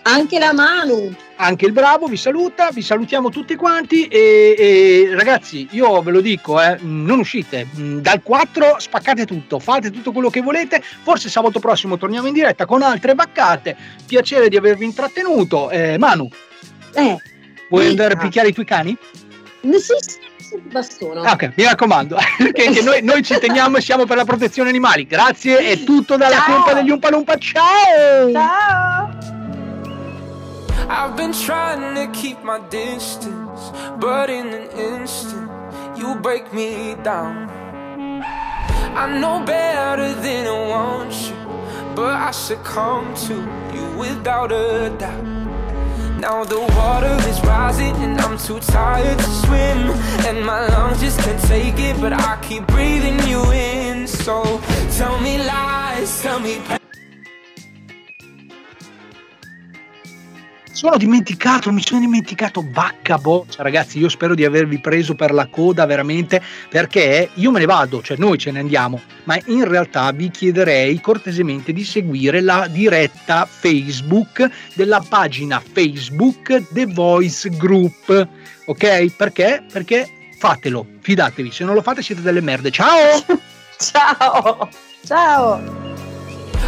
anche la Manu, anche il Bravo vi saluta, vi salutiamo tutti quanti e ragazzi, io ve lo dico, non uscite dal 4, spaccate tutto, fate tutto quello che volete. Forse sabato prossimo torniamo in diretta con altre baccate. Piacere di avervi intrattenuto. Manu, vuoi andare a picchiare i tuoi cani? Sì, bastono. Ok, mi raccomando, che noi ci teniamo e siamo per la protezione animali. Grazie, è tutto dalla Cumpa degli Umpa Lumpa. Ciao. I've been trying to keep my distance, but in an instant, you break me down. I know better than I want you, but I succumb to you without a doubt. Now the water is rising and I'm too tired to swim, and my lungs just can't take it, but I keep breathing you in. So tell me lies, tell me pain. Mi sono dimenticato Bacca Boccia, ragazzi. Io spero di avervi preso per la coda veramente, perché io me ne vado, cioè noi ce ne andiamo, ma in realtà vi chiederei cortesemente di seguire la diretta Facebook della pagina Facebook The Voice Group, ok? Perché fatelo, fidatevi, se non lo fate siete delle merde. Ciao.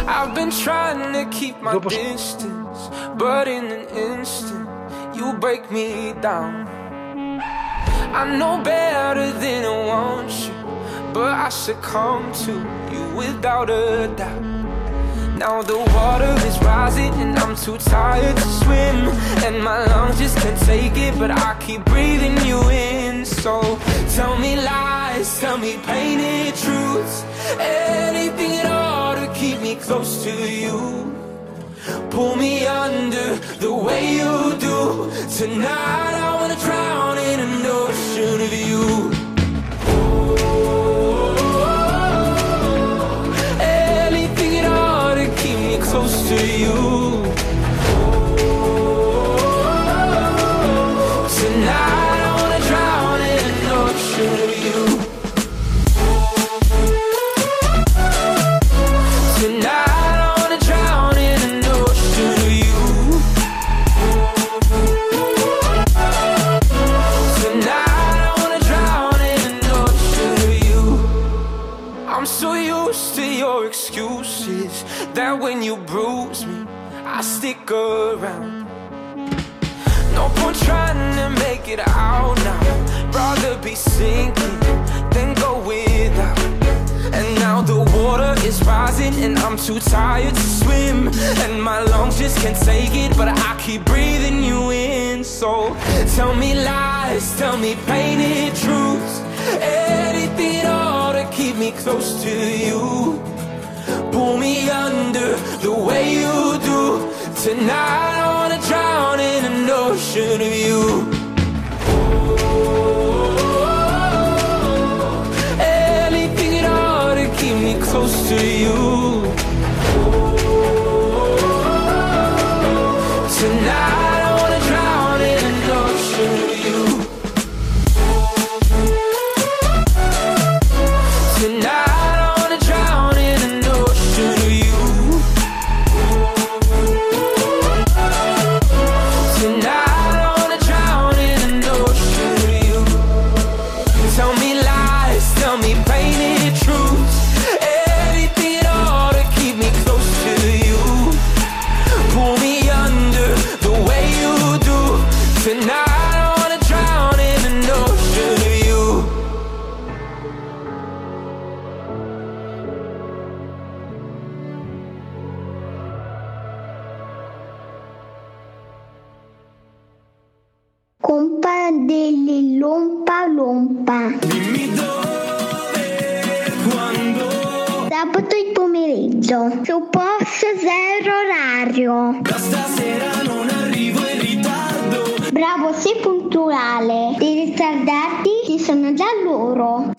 I've been trying to keep my distance, but in an instant, you break me down. I know better than I want you, but I succumb to you without a doubt. Now the water is rising and I'm too tired to swim, and my lungs just can't take it, but I keep breathing you in. So tell me lies, tell me painted truths, anything at all to keep me close to you. Pull me under the way you do. Tonight I wanna drown in an ocean of you. Close to you. Tonight I wanna drown in an ocean of you. Tonight I wanna drown in an ocean of you. Tonight I wanna drown in an ocean of you. I'm so used to your excuses that when you bruise me, I stick around. No point trying to make it out now. Rather be sinking than go without. And now the water is rising and I'm too tired to swim, and my lungs just can't take it, but I keep breathing you in. So tell me lies, tell me painted truths, anything at all to keep me close to you. Pull me under the way you do. Tonight I wanna drown in an ocean of you. Oh, oh, oh, oh, close to you. Tonight su Posto Zero Radio. Da stasera non arrivo in ritardo. Bravo, sei puntuale. Devi ritardarti, ci sono già loro.